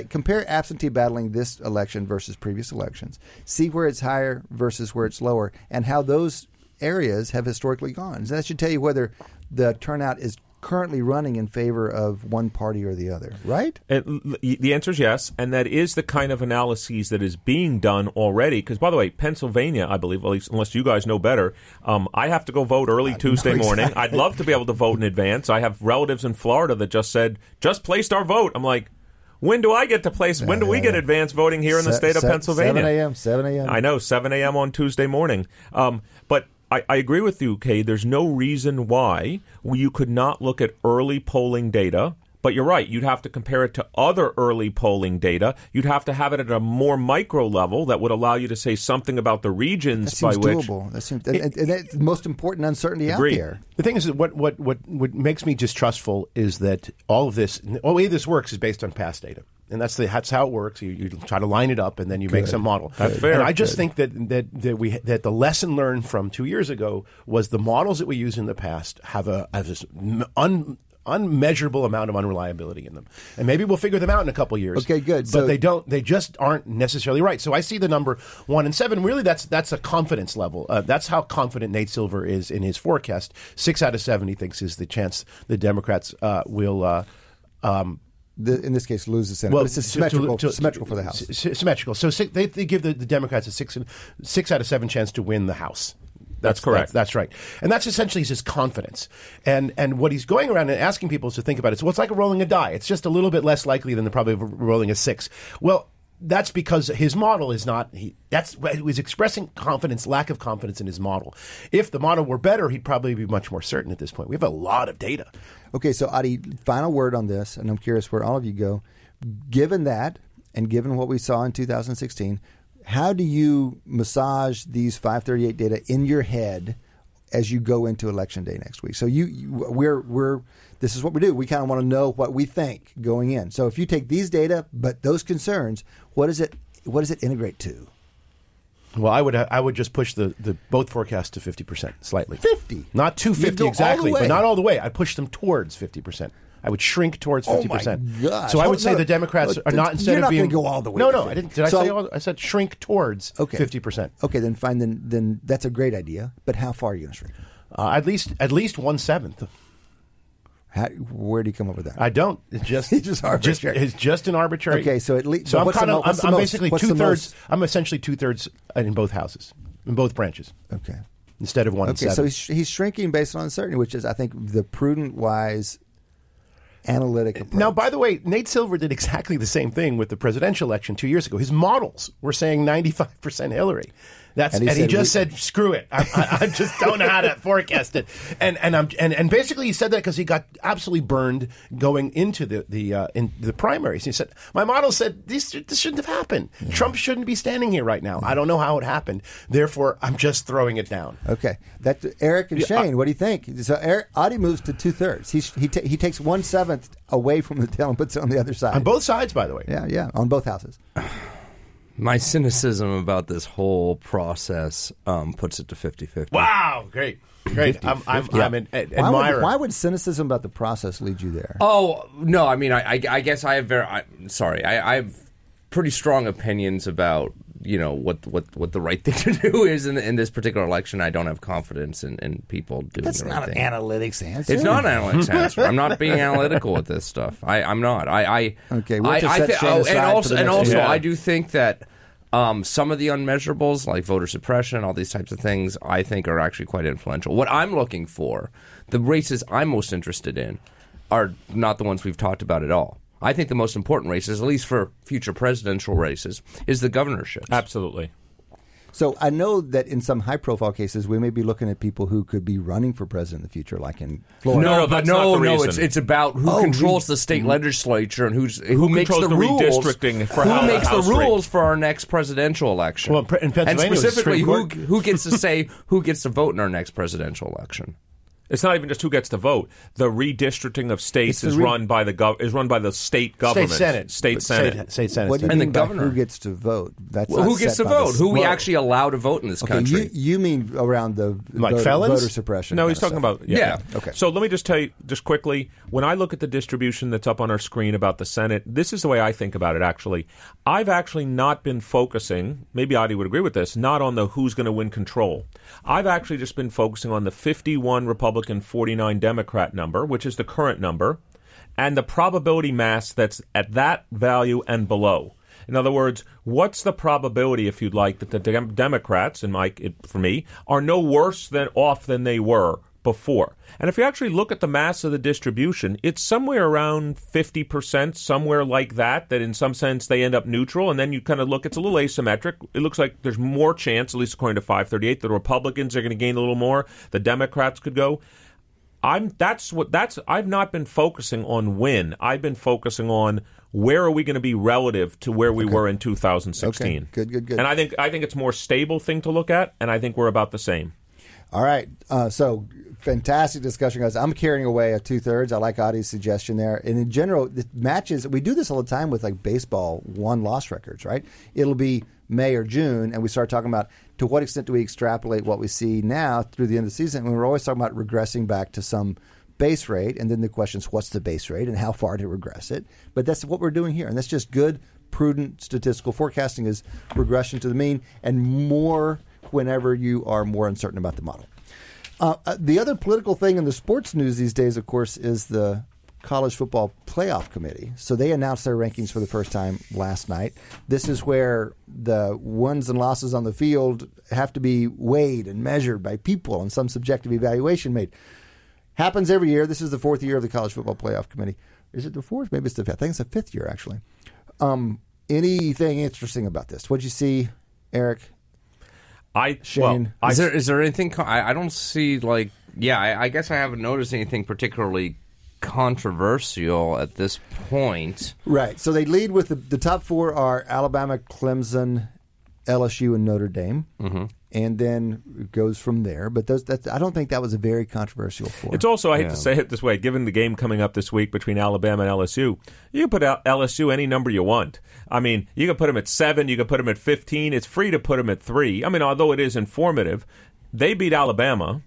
compare absentee balloting this election versus previous elections. See where it's higher versus where it's lower, and how those areas have historically gone. So that should tell you whether the turnout is currently running in favor of one party or the other, right? The answer is yes, and that is the kind of analyses that is being done already. Because, by the way, Pennsylvania, I believe, at least unless you guys know better, I have to go vote early Tuesday morning. Exactly. I'd love to be able to vote in advance. I have relatives in Florida that just said, just placed our vote. I'm like, when do I get to place? When do we get advance voting here in the state of Pennsylvania? 7 a.m. I know, 7 a.m. on Tuesday morning. But I agree with you, Kay. There's no reason why you could not look at early polling data. But you're right. You'd have to compare it to other early polling data. You'd have to have it at a more micro level that would allow you to say something about the regions by which. That seems doable. And that's the most important uncertainty out there. The thing is that what makes me distrustful is that all of this, the way this works is based on past data. And that's how it works. You try to line it up, and then you make some model. That's fair. And I just think that the lesson learned from 2 years ago was the models that we use in the past have this unmeasurable amount of unreliability in them. And maybe we'll figure them out in a couple years. Okay, good. But they just aren't necessarily right. So I see the number 1 and 7. Really, that's a confidence level. That's how confident Nate Silver is in his forecast. 6 out of 7, he thinks, is the chance the Democrats will... in this case, lose the Senate. Well, but it's symmetrical for the House. Symmetrical. So they give the Democrats a 6 out of 7 chance to win the House. That's correct. That's right. And that's essentially his confidence. And what he's going around and asking people to think about is, well, it's like rolling a die. It's just a little bit less likely than the probability of rolling a 6. Well, that's because his model is not. He was expressing confidence, lack of confidence in his model. If the model were better, he'd probably be much more certain at this point. We have a lot of data. Okay, so Adi, final word on this, and I'm curious where all of you go. Given that, and given what we saw in 2016, how do you massage these 538 data in your head as you go into Election Day next week? So this is what we do. We kind of want to know what we think going in. So if you take these data, but those concerns, what does it integrate to? Well, I would just push the both forecasts to 50% slightly. 50? Not to 50 exactly, but not all the way. I'd push them towards 50%. I would shrink towards 50%. Oh my gosh. So I would say the Democrats are not instead of being... You're not going to go all the way. No, I didn't. I said shrink towards 50%. Okay, then fine. Then that's a great idea. But how far are you going to shrink? At least 1/7. Where do you come up with that? I don't. It's just arbitrary. It's just an arbitrary. Okay, so at least. So I'm kind of. I'm basically two-thirds. I'm essentially two-thirds in both houses, in both branches. Okay. Instead of one. Okay, so he's shrinking based on uncertainty, which is, I think, the prudent, wise, analytic approach. Now, by the way, Nate Silver did exactly the same thing with the presidential election 2 years ago. His models were saying 95% Hillary. And he just said, "Screw it! I just don't know how to forecast it." And basically, he said that because he got absolutely burned going into the primaries. He said, "My model said this shouldn't have happened. Yeah. Trump shouldn't be standing here right now. Yeah. I don't know how it happened. Therefore, I'm just throwing it down." Okay, that's Eric and Shane. What do you think? So Eric, Adi moves to 2/3. He takes 1/7 away from the tail and puts it on the other side. On both sides, by the way. Yeah, on both houses. My cynicism about this whole process puts it to 50-50. Wow, great. 50-50. I'm an admirer. Why would cynicism about the process lead you there? Oh no, I mean, I guess I have I have pretty strong opinions about what the right thing to do is in this particular election. I don't have confidence in people doing. That's the right thing. That's not an analytics answer. It's not an analytics answer. I'm not being analytical with this stuff. I'm not. And also, I do think that. Some of the unmeasurables, like voter suppression, all these types of things, I think are actually quite influential. What I'm looking for, the races I'm most interested in, are not the ones we've talked about at all. I think the most important races, at least for future presidential races, is the governorships. Absolutely. So I know that in some high-profile cases, we may be looking at people who could be running for president in the future, like in Florida. No, it's about who controls the state legislature and who makes the rules. Redistricting for who makes the rules for our next presidential election? Well, in Pennsylvania, and specifically, who gets to say who gets to vote in our next presidential election? It's not even just who gets to vote. The redistricting of states is run by the state government. State Senate. What do you mean the governor? Who gets to vote? That's who gets to vote? Who we actually allow to vote in this country? You mean around the voter suppression? No, he's talking about yeah. Okay. So let me just tell you just quickly. When I look at the distribution that's up on our screen about the Senate, this is the way I think about it. Actually, I've actually not been focusing. Maybe Adi would agree with this. Not on the who's going to win control. I've actually just been focusing on the 51 Republican 49 Democrat number, which is the current number, and the probability mass that's at that value and below. In other words, what's the probability, if you'd like, that the Democrats, for me, are no worse off than they were before? And if you actually look at the mass of the distribution, it's somewhere around 50%, somewhere like that, that in some sense they end up neutral. And then you kind of look, it's a little asymmetric. It looks like there's more chance, at least according to 538, the Republicans are going to gain a little more. The Democrats could go. I've not been focusing on win. I've been focusing on where are we going to be relative to where we were in 2016. Okay. Good. And I think it's a more stable thing to look at, and I think we're about the same. All right, so fantastic discussion, guys. I'm carrying away a 2/3. I like Adi's suggestion there. And in general, the matches, we do this all the time with like baseball won-loss records, right? It'll be May or June, and we start talking about to what extent do we extrapolate what we see now through the end of the season. And we're always talking about regressing back to some base rate, and then the question is what's the base rate and how far to regress it. But that's what we're doing here, and that's just good, prudent statistical forecasting is regression to the mean and more whenever you are more uncertain about the model. The other political thing in the sports news these days, of course, is the College Football Playoff Committee. So they announced their rankings for the first time last night. This is where the wins and losses on the field have to be weighed and measured by people and some subjective evaluation made. Happens every year. This is the fourth year of the College Football Playoff Committee. Is it the fourth? Maybe it's the fifth. I think it's the fifth year, actually. Anything interesting about this? What'd you see, Eric? Is there anything? I don't see I guess I haven't noticed anything particularly controversial at this point. Right. So they lead with the top four are Alabama, Clemson, LSU, and Notre Dame, and then it goes from there. But I don't think that was a very controversial four. It's also I hate to say it this way, given the game coming up this week between Alabama and LSU, you can put out LSU any number you want. I mean, you can put them at 7, you can put them at 15. It's free to put them at 3. I mean, although it is informative, they beat Alabama.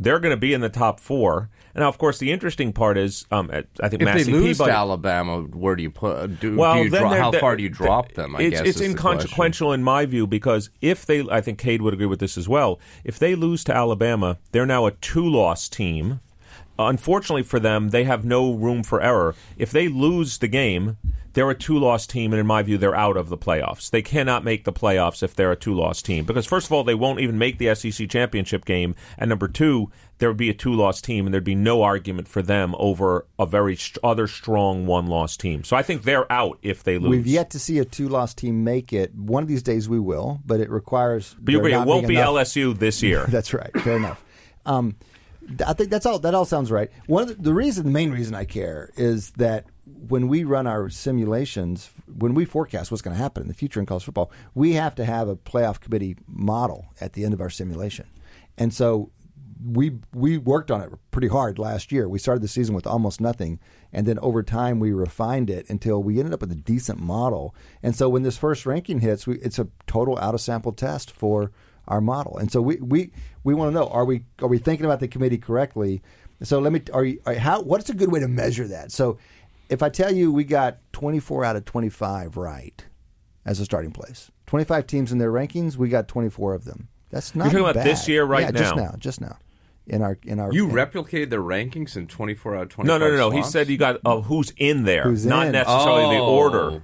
They're going to be in the top 4. And now, of course, the interesting part is, I think Massey Peabody. If they lose to Alabama, where do you put? How far do you drop them? I guess it's inconsequential in my view because I think Cade would agree with this as well. If they lose to Alabama, they're now a 2-loss team. unfortunately for them, they have no room for error. If they lose the game, they're a two-loss team, and in my view, they're out of the playoffs. They cannot make the playoffs if they're a two-loss team. Because, first of all, they won't even make the SEC championship game. And number two, there would be a two-loss team, and there'd be no argument for them over a very other strong one-loss team. So I think they're out if they lose. We've yet to see a two-loss team make it. One of these days we will, but it requires... But it won't be enough. LSU this year. That's right. Fair enough. I think that's all. That all sounds right. One of the main reason I care is that when we run our simulations, when we forecast what's going to happen in the future in college football, we have to have a playoff committee model at the end of our simulation, and so we worked on it pretty hard last year. We started the season with almost nothing, and then over time we refined it until we ended up with a decent model. And so when this first ranking hits, it's a total out of sample test for our model, and so we want to know, are we thinking about the committee correctly? So let me what's a good way to measure that? So if I tell you we got 24 out of 25 right as a starting place, 25 teams in their rankings, we got 24 of them. That's not bad. You're talking about this year, right? Yeah, now, just now. You replicated the rankings in 24 out of 25. No. Swamps? He said you got who's in there, not necessarily the order.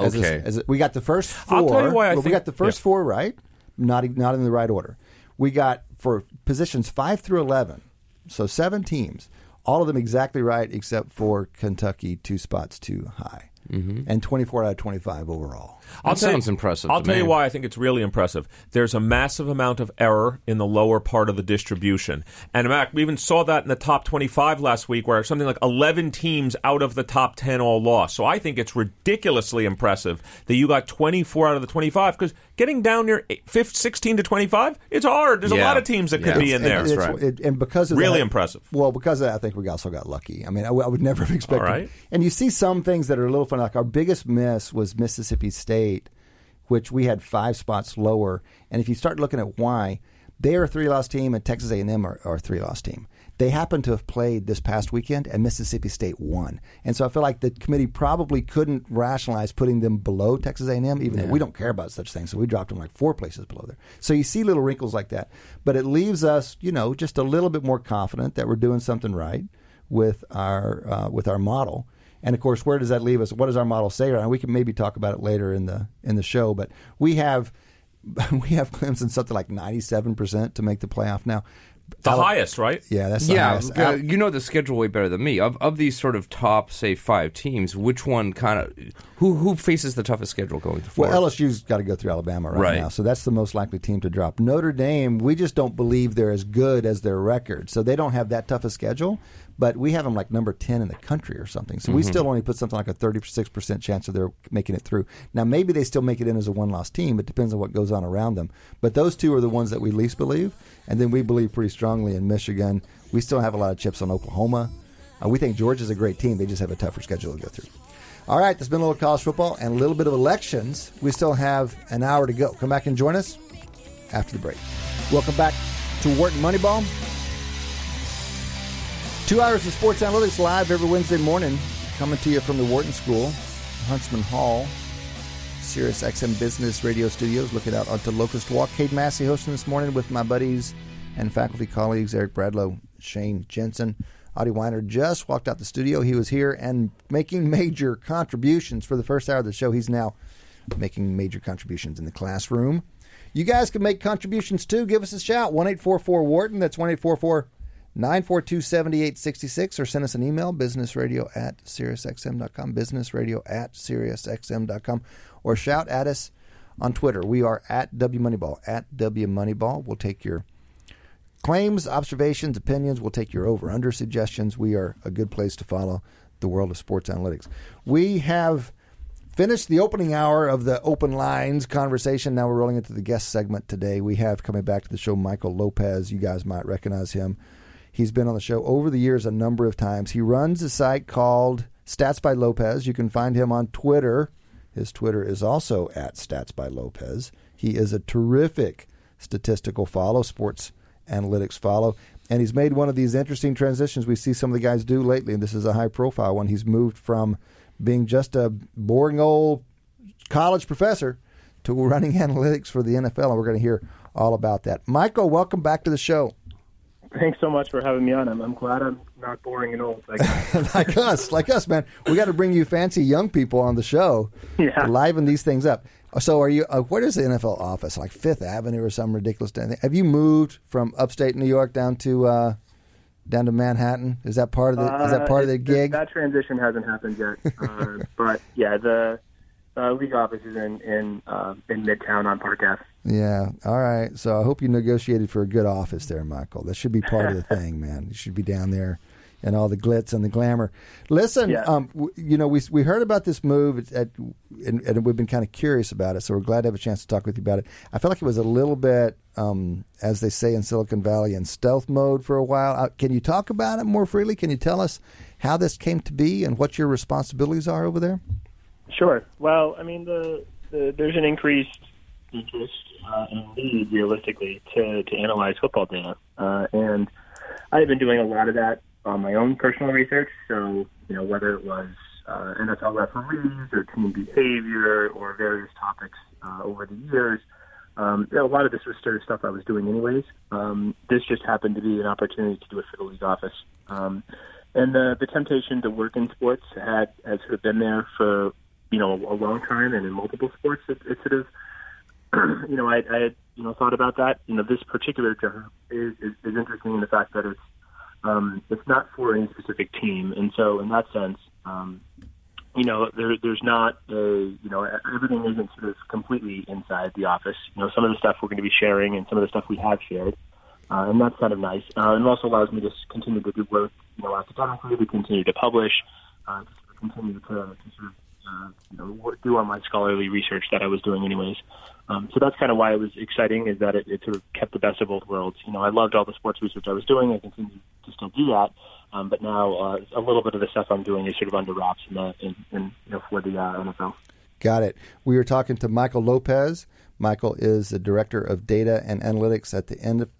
Okay, we got the first four. I'll tell you why we got the first four right. Not in the right order. We got, for positions 5 through 11, so 7 teams, all of them exactly right except for Kentucky, 2 spots too high, and 24 out of 25 overall. That sounds impressive. I'll tell you why I think it's really impressive. There's a massive amount of error in the lower part of the distribution. And in fact, we even saw that in the top 25 last week where something like 11 teams out of the top 10 all lost. So I think it's ridiculously impressive that you got 24 out of the 25 because getting down near 16 to 25, it's hard. There's a lot of teams that could be in there. Impressive. Well, because of that, I think we also got lucky. I mean, I would never have expected it. And you see some things that are a little funny. Like our biggest miss was Mississippi State, which we had 5 spots lower. And if you start looking at why, they are a 3-loss team and Texas A&M are a 3-loss team. They happened to have played this past weekend, and Mississippi State won. And so I feel like the committee probably couldn't rationalize putting them below Texas A&M, even though we don't care about such things. So we dropped them like 4 places below there. So you see little wrinkles like that. But it leaves us, just a little bit more confident that we're doing something right with our model. And, of course, where does that leave us? What does our model say? And we can maybe talk about it later in the show. But we have Clemson something like 97% to make the playoff now. The highest, right? Yeah, that's the highest. You know the schedule way better than me. Of these sort of top, say, 5 teams, which one who faces the toughest schedule going forward? Well, LSU's got to go through Alabama right now, so that's the most likely team to drop. Notre Dame, we just don't believe they're as good as their record, so they don't have that tough a schedule, but we have them like number 10 in the country or something, so we still only put something like a 36% chance of they're making it through. Now, maybe they still make it in as a one-loss team. It depends on what goes on around them, but those two are the ones that we least believe, and then we believe pretty strongly in Michigan. We still have a lot of chips on Oklahoma. We think Georgia's a great team. They just have a tougher schedule to go through. All right, that's been a little college football and a little bit of elections. We still have an hour to go. Come back and join us after the break. Welcome back to Wharton Moneyball. 2 hours of sports analytics live every Wednesday morning, coming to you from the Wharton School, Huntsman Hall, Sirius XM Business Radio Studios, looking out onto Locust Walk. Cade Massey hosting this morning with my buddies and faculty colleagues Eric Bradlow, Shane Jensen. Audie Weiner just walked out the studio. He was here and making major contributions for the first hour of the show. He's now making major contributions in the classroom. You guys can make contributions too. Give us a shout. 1-844-WHARTON. That's 1-844-942-7866. Or send us an email, businessradio@SiriusXM.com. Businessradio@SiriusXM.com. Or shout at us on Twitter. We are at WMoneyball. At WMoneyball. We'll take your claims, observations, opinions. We'll take your over-under suggestions. We are a good place to follow the world of sports analytics. We have finished the opening hour of the open lines conversation. Now we're rolling into the guest segment today. We have, coming back to the show, Michael Lopez. You guys might recognize him. He's been on the show over the years a number of times. He runs a site called Stats by Lopez. You can find him on Twitter. His Twitter is also at Stats by Lopez. He is a terrific statistical follow, sports analytics follow, and he's made one of these interesting transitions we see some of the guys do lately, and this is a high-profile one. He's moved from being just a boring old college professor to running analytics for the NFL, and we're going to hear all about that. Michael, welcome back to the show. Thanks so much for having me on. I'm glad I'm not boring and old. Like us, man. We got to bring you fancy young people on the show to liven these things up. So are you, where is the NFL office? Like Fifth Avenue or some ridiculous thing? Have you moved from upstate New York down to Manhattan? Is that part of the gig? That transition hasn't happened yet. But yeah, the league office is in Midtown on Park Ave. Yeah. All right. So I hope you negotiated for a good office there, Michael. That should be part of the thing, man. You should be down there and all the glitz and the glamour. Listen, we heard about this move, and we've been kind of curious about it, so we're glad to have a chance to talk with you about it. I felt like it was a little bit, as they say in Silicon Valley, in stealth mode for a while. Can you talk about it more freely? Can you tell us how this came to be and what your responsibilities are over there? Sure. Well, I mean, there's an increased interest and need, realistically, to analyze football data. And I've been doing a lot of that on my own personal research. So, whether it was NFL referees or team behavior or various topics over the years, a lot of this was sort of stuff I was doing anyways. This just happened to be an opportunity to do it for the league office. And the temptation to work in sports has sort of been there for, a long time, and in multiple sports, it's sort of, I had, thought about that. This particular job is interesting in the fact that it's not for any specific team. And so in that sense, there's not everything isn't sort of completely inside the office. Some of the stuff we're going to be sharing and some of the stuff we have shared. And that's kind of nice. It also allows me to continue to do work, academically, to continue to publish, to continue to sort of do all my scholarly research that I was doing anyways. So that's kind of why it was exciting, is that it sort of kept the best of both worlds. I loved all the sports research I was doing. I continue to still do that. But now a little bit of the stuff I'm doing is sort of under wraps in for the NFL. Got it. We were talking to Michael Lopez. Michael is the Director of Data and Analytics at the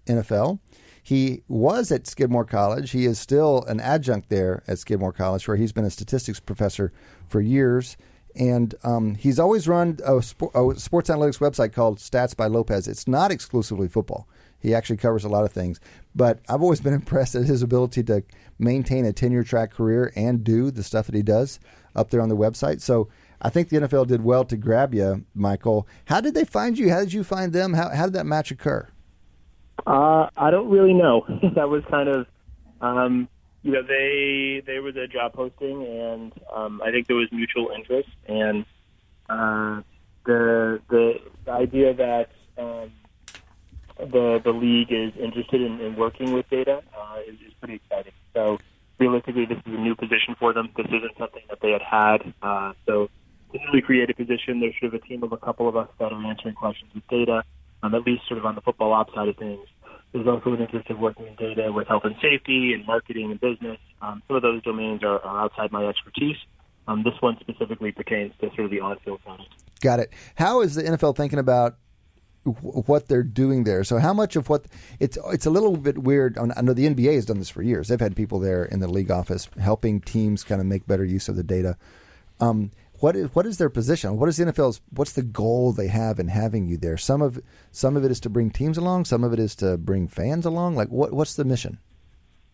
NFL. He was at Skidmore College. He is still an adjunct there at Skidmore College, where he's been a statistics professor for years. And he's always run a sports analytics website called Stats by Lopez. It's not exclusively football. He actually covers a lot of things. But I've always been impressed at his ability to maintain a tenure-track career and do the stuff that he does up there on the website. So I think the NFL did well to grab you, Michael. How did they find you? How did you find them? How did that match occur? I don't really know. That was kind of, there was a job posting, and I think there was mutual interest, and the idea that the league is interested in working with data is pretty exciting. So realistically, this is a new position for them. This isn't something that they had. So it's a newly created position. There's sort of a team of a couple of us that are answering questions with data. At least sort of on the football ops side of things. There's also an interest in working in data with health and safety and marketing and business. Some of those domains are outside my expertise. This one specifically pertains to sort of the on-field product. Got it. How is the NFL thinking about what they're doing there? So how much of what – it's a little bit weird. I know the NBA has done this for years. They've had people there in the league office helping teams kind of make better use of the data. What is their position? What is the NFL's? What's the goal they have in having you there? Some of it is to bring teams along. Some of it is to bring fans along. Like what's the mission?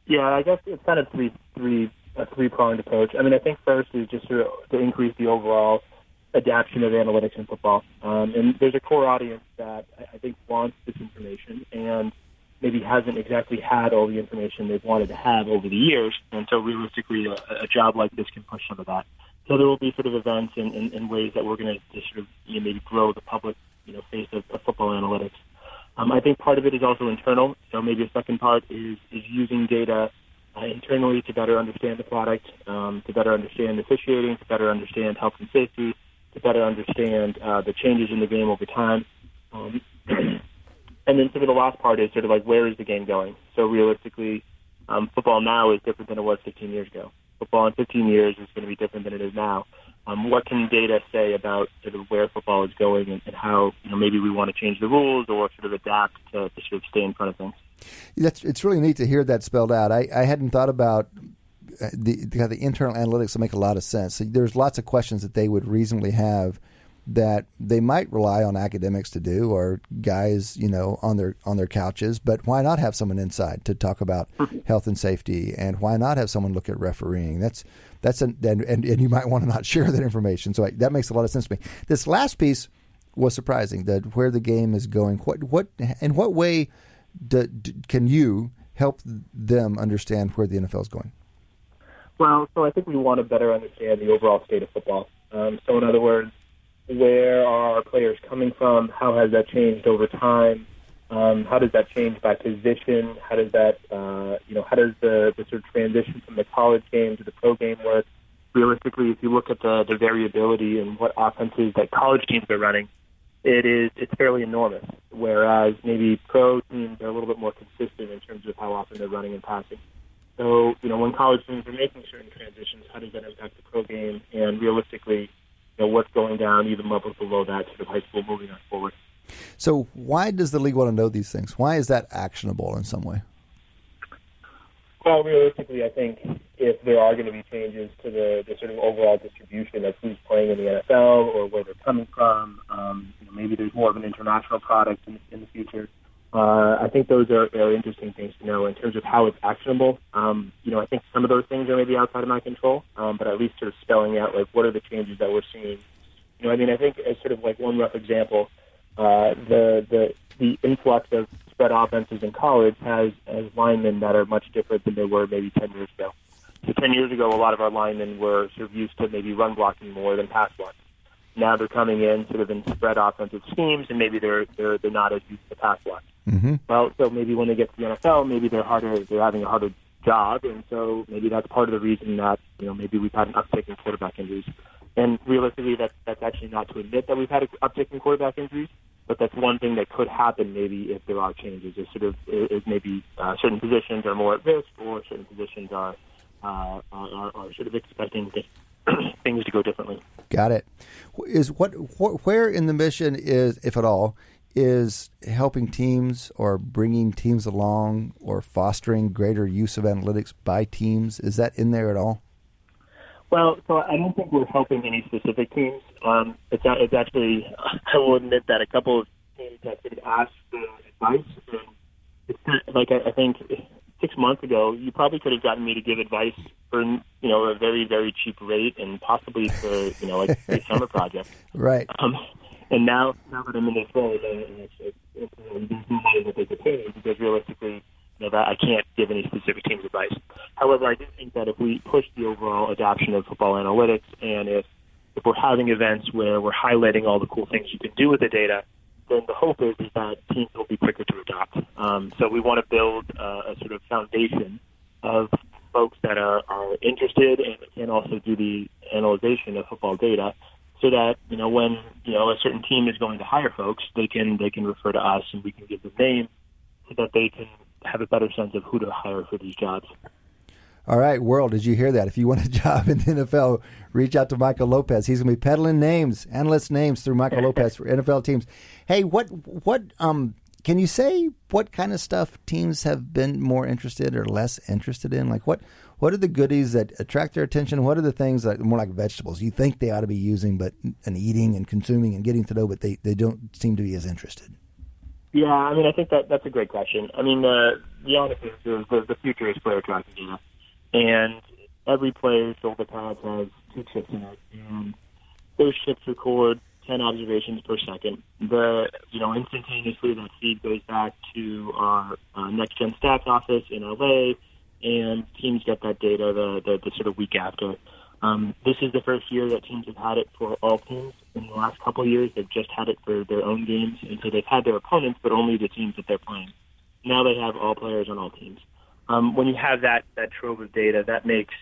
Yeah, I guess it's kind of a three pronged approach. I mean, I think first is just to increase the overall adoption of analytics in football. And there's a core audience that I think wants this information and maybe hasn't exactly had all the information they've wanted to have over the years. And so realistically, a job like this can push some of that. So there will be sort of events and ways that we're going to sort of maybe grow the public face of football analytics. I think part of it is also internal. So maybe a second part is using data internally to better understand the product, to better understand officiating, to better understand health and safety, to better understand the changes in the game over time. And then sort of the last part is sort of like where is the game going? So realistically, football now is different than it was 15 years ago. Football in 15 years is going to be different than it is now. What can data say about sort of where football is going and how maybe we want to change the rules or sort of adapt to sort of stay in front of things? It's really neat to hear that spelled out. I hadn't thought about the internal analytics that make a lot of sense. So there's lots of questions that they would reasonably have that they might rely on academics to do, or guys, you know, on their couches. But why not have someone inside to talk about health and safety, and why not have someone look at refereeing? And you might want to not share that information. So that makes a lot of sense to me. This last piece was surprising, that where the game is going. What in what way can you help them understand where the NFL is going? Well, so I think we want to better understand the overall state of football. So in other words, where are our players coming from? How has that changed over time? How does that change by position? How does that, how does the sort of transition from the college game to the pro game work? Realistically, if you look at the variability in what offenses that college teams are running, it's fairly enormous. Whereas maybe pro teams are a little bit more consistent in terms of how often they're running and passing. So, when college teams are making certain transitions, how does that impact the pro game? And realistically, what's going down even levels below that, sort of high school, moving on forward. So why does the league want to know these things? Why is that actionable in some way? Well, realistically, I think if there are going to be changes to the sort of overall distribution of who's playing in the NFL or where they're coming from, maybe there's more of an international product in the future. I think those are very interesting things to know in terms of how it's actionable. I think some of those things are maybe outside of my control, but at least sort of spelling out, like, what are the changes that we're seeing? I think as sort of like one rough example, the influx of spread offenses in college has linemen that are much different than they were maybe 10 years ago. So 10 years ago, a lot of our linemen were sort of used to maybe run blocking more than pass blocking. Now they're coming in sort of in spread offensive schemes, and maybe they're not as used to pass blocking. Mm-hmm. Well, so maybe when they get to the NFL, maybe they're having a harder job, and so maybe that's part of the reason that, maybe we've had an uptick in quarterback injuries. And realistically, that's actually not to admit that we've had an uptick in quarterback injuries, but that's one thing that could happen maybe if there are changes. Is sort of maybe certain positions are more at risk, or certain positions are sort of expecting things to go differently. Got it. Where in the mission is, if at all, is helping teams or bringing teams along or fostering greater use of analytics by teams? Is that in there at all? Well, so I don't think we're helping any specific teams. It's actually, I will admit that a couple of teams have been asked for advice. And it's like, I think 6 months ago, you probably could have gotten me to give advice for, a very, very cheap rate and possibly for, a summer project. Right. And now that I'm in this role, there's no way that they could pay me, because realistically, I can't give any specific teams advice. However, I do think that if we push the overall adoption of football analytics, and if we're having events where we're highlighting all the cool things you can do with the data, then the hope is that teams will be quicker to adopt. So we want to build a sort of foundation of folks that are interested and can also do the analyzation of football data, so that, when, a certain team is going to hire folks, they can refer to us, and we can give them names so that they can have a better sense of who to hire for these jobs. All right, world, did you hear that? If you want a job in the NFL, reach out to Michael Lopez. He's going to be peddling names, analyst names, through Michael Lopez for NFL teams. Hey, what can you say what kind of stuff teams have been more interested or less interested in? Like, what are the goodies that attract their attention? What are the things that more like vegetables you think they ought to be using and eating and consuming and getting to know, but they don't seem to be as interested? Yeah, I mean, I think that's a great question. I mean, the honest answer is the future is player tracking data. And every player's shoulder pad has two chips in it. And those chips record 10 observations per second. Instantaneously, that feed goes back to our Next Gen Stats office in LA, and teams get that data the sort of week after. This is the first year that teams have had it for all teams. In the last couple of years, they've just had it for their own games, and so they've had their opponents, but only the teams that they're playing. Now they have all players on all teams. When you have that trove of data, that makes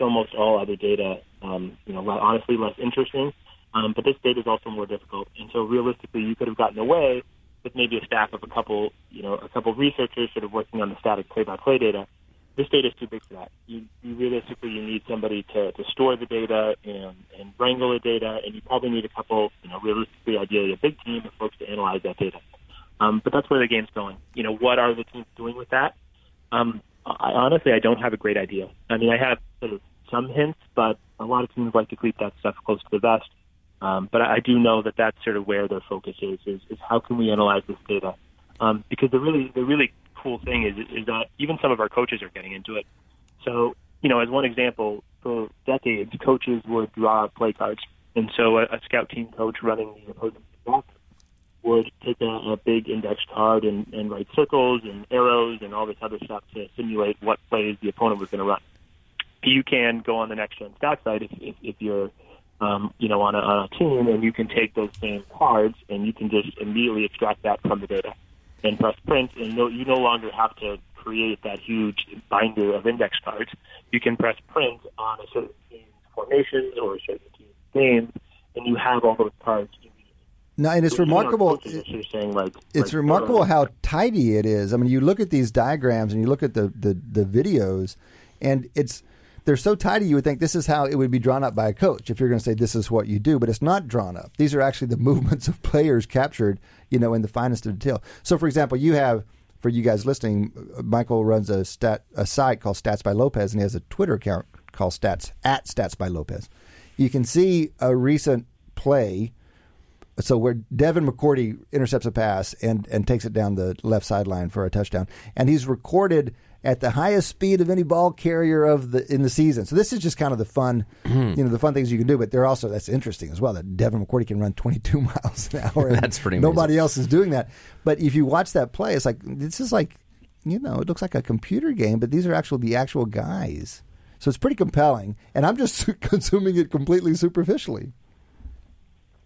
almost all other data, honestly, less interesting. But this data is also more difficult, and so realistically, you could have gotten away with maybe a staff of a couple researchers sort of working on the static play-by-play data. This data is too big for that. You need somebody to store the data and wrangle the data, and you probably need a couple, realistically, ideally a big team of folks to analyze that data. But that's where the game's going. What are the teams doing with that? I don't have a great idea. I mean, I have sort of some hints, but a lot of teams like to keep that stuff close to the vest. But I do know that that's sort of where their focus is how can we analyze this data? Because the really cool thing is that even some of our coaches are getting into it. So, you know, as one example, for decades, coaches would draw play cards. And so a scout team coach running the opposing block would take a big index card and write circles and arrows and all this other stuff to simulate what plays the opponent was going to run. You can go on the Next Gen Stats site if you're on a team, and you can take those same cards and you can just immediately extract that from the data and press print, and you no longer have to create that huge binder of index cards. You can press print on a certain team's formation or a certain team's game, and you have all those cards. No, and it's remarkable. It's remarkable how tidy it is. I mean, you look at these diagrams and you look at the videos, and they're so tidy. You would think this is how it would be drawn up by a coach if you're going to say this is what you do, but it's not drawn up. These are actually the movements of players captured, in the finest of detail. So, for example, you have, for you guys listening, Michael runs a site called Stats by Lopez, and he has a Twitter account called @StatsByLopez. You can see a recent play. So where Devin McCourty intercepts a pass and takes it down the left sideline for a touchdown. And he's recorded at the highest speed of any ball carrier in the season. So this is just kind of the fun, the fun things you can do. But they're also, that's interesting as well, that Devin McCourty can run 22 miles an hour. That's pretty amazing. Nobody else is doing that. But if you watch that play, it's like, this is like, it looks like a computer game, but these are the actual guys. So it's pretty compelling. And I'm just consuming it completely superficially.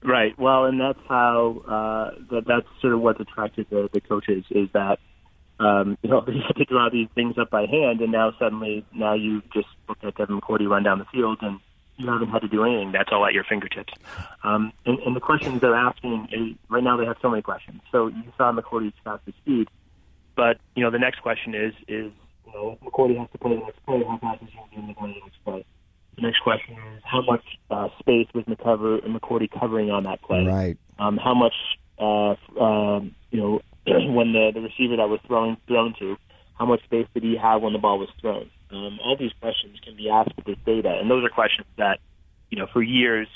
Right. Well, and that's how that's sort of what attracted the coaches is that they had to draw these things up by hand, and now you just look at Devin McCourty run down the field, and you haven't had to do anything. That's all at your fingertips. And the questions they're asking is, right now they have so many questions. So you saw McCourty's fastest speed, but the next question is if McCourty has to play the next play, how fast is he going to play the next play? The next question is, how much space was McCourty covering on that play? Right. How much, when the receiver that was thrown to, how much space did he have when the ball was thrown? All these questions can be asked with this data, and those are questions that, for years,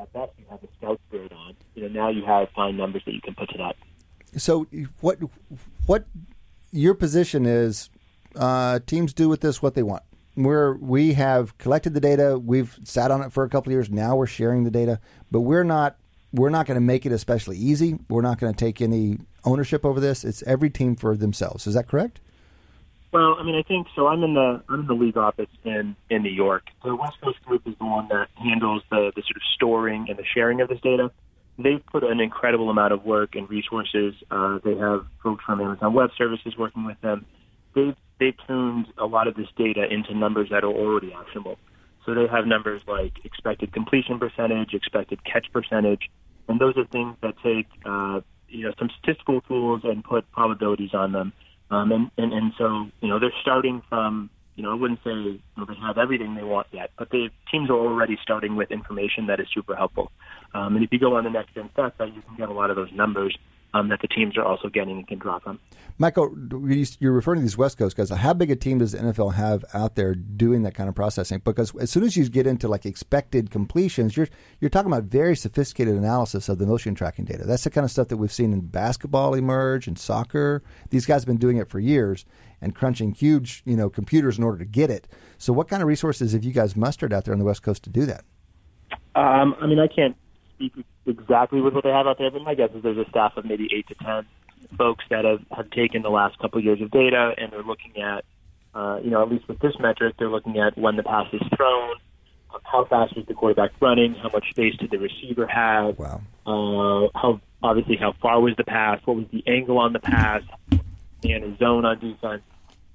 at best you have a scout grade on. Now you have fine numbers that you can put to that. So what your position is, teams do with this what they want. We have collected the data. We've sat on it for a couple of years. Now we're sharing the data, but we're not going to make it especially easy. We're not going to take any ownership over this. It's every team for themselves. Is that correct? Well, I mean, I think so. I'm in the league office in New York. The West Coast group is the one that handles the sort of storing and the sharing of this data. They've put an incredible amount of work and resources. They have folks from Amazon Web Services working with them. They tuned a lot of this data into numbers that are already actionable. So they have numbers like expected completion percentage, expected catch percentage, and those are things that take some statistical tools and put probabilities on them. So they're starting from I wouldn't say they have everything they want yet, but the teams are already starting with information that is super helpful. And if you go on the Next Gen Stats site, you can get a lot of those numbers that the teams are also getting and can draw from. Michael, you're referring to these West Coast guys. How big a team does the NFL have out there doing that kind of processing? Because as soon as you get into like expected completions, you're talking about very sophisticated analysis of the motion tracking data. That's the kind of stuff that we've seen in basketball emerge and soccer. These guys have been doing it for years and crunching huge, computers in order to get it. So what kind of resources have you guys mustered out there on the West Coast to do that? I can't speak exactly with what they have out there, but my guess is there's a staff of maybe 8 to 10 folks that have taken the last couple of years of data, and they're looking at, at least with this metric, they're looking at when the pass is thrown, how fast was the quarterback running, how much space did the receiver have, wow. How far was the pass, what was the angle on the pass, and a zone on defense.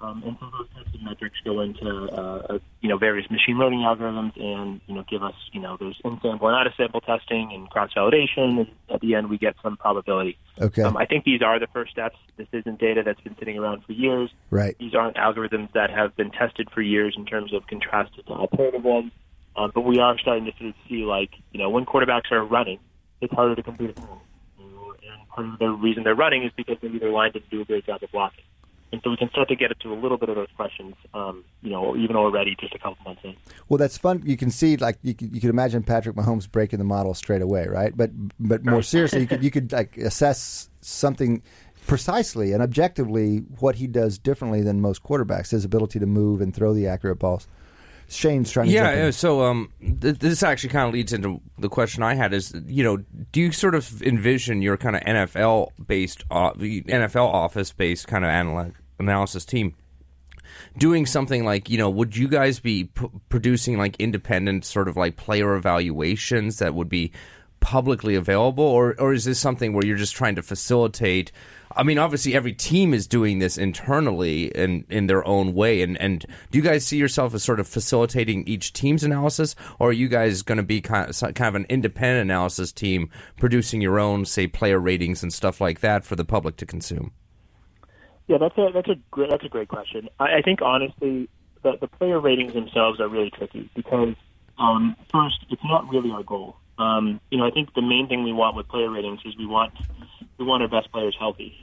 And so those types of metrics go into, various machine learning algorithms and, give us, there's in-sample and out-of-sample testing and cross-validation, and at the end we get some probability. Okay. I think these are the first steps. This isn't data that's been sitting around for years. Right. These aren't algorithms that have been tested for years in terms of contrasted to alternative ones. But we are starting to sort of see, when quarterbacks are running, it's harder to complete a ball. And part of the reason they're running is because maybe their line didn't do a great job of blocking. And so we can start to get to a little bit of those questions, even already just a couple months in. Well, that's fun. You can see, like, you could imagine Patrick Mahomes breaking the model straight away, right? But more seriously, you could assess something precisely and objectively what he does differently than most quarterbacks, his ability to move and throw the accurate balls. Shane's trying to jump in. This actually kind of leads into the question I had is, do you sort of envision your kind of NFL office-based kind of analysis team doing something like, would you guys be producing like independent sort of like player evaluations that would be publicly available, or is this something where you're just trying to facilitate? I mean, obviously every team is doing this internally and in their own way, and do you guys see yourself as sort of facilitating each team's analysis, or are you guys going to be kind of an independent analysis team producing your own, say, player ratings and stuff like that for the public to consume? Yeah, that's a great question. I think honestly, the player ratings themselves are really tricky because first, it's not really our goal. I think the main thing we want with player ratings is we want our best players healthy.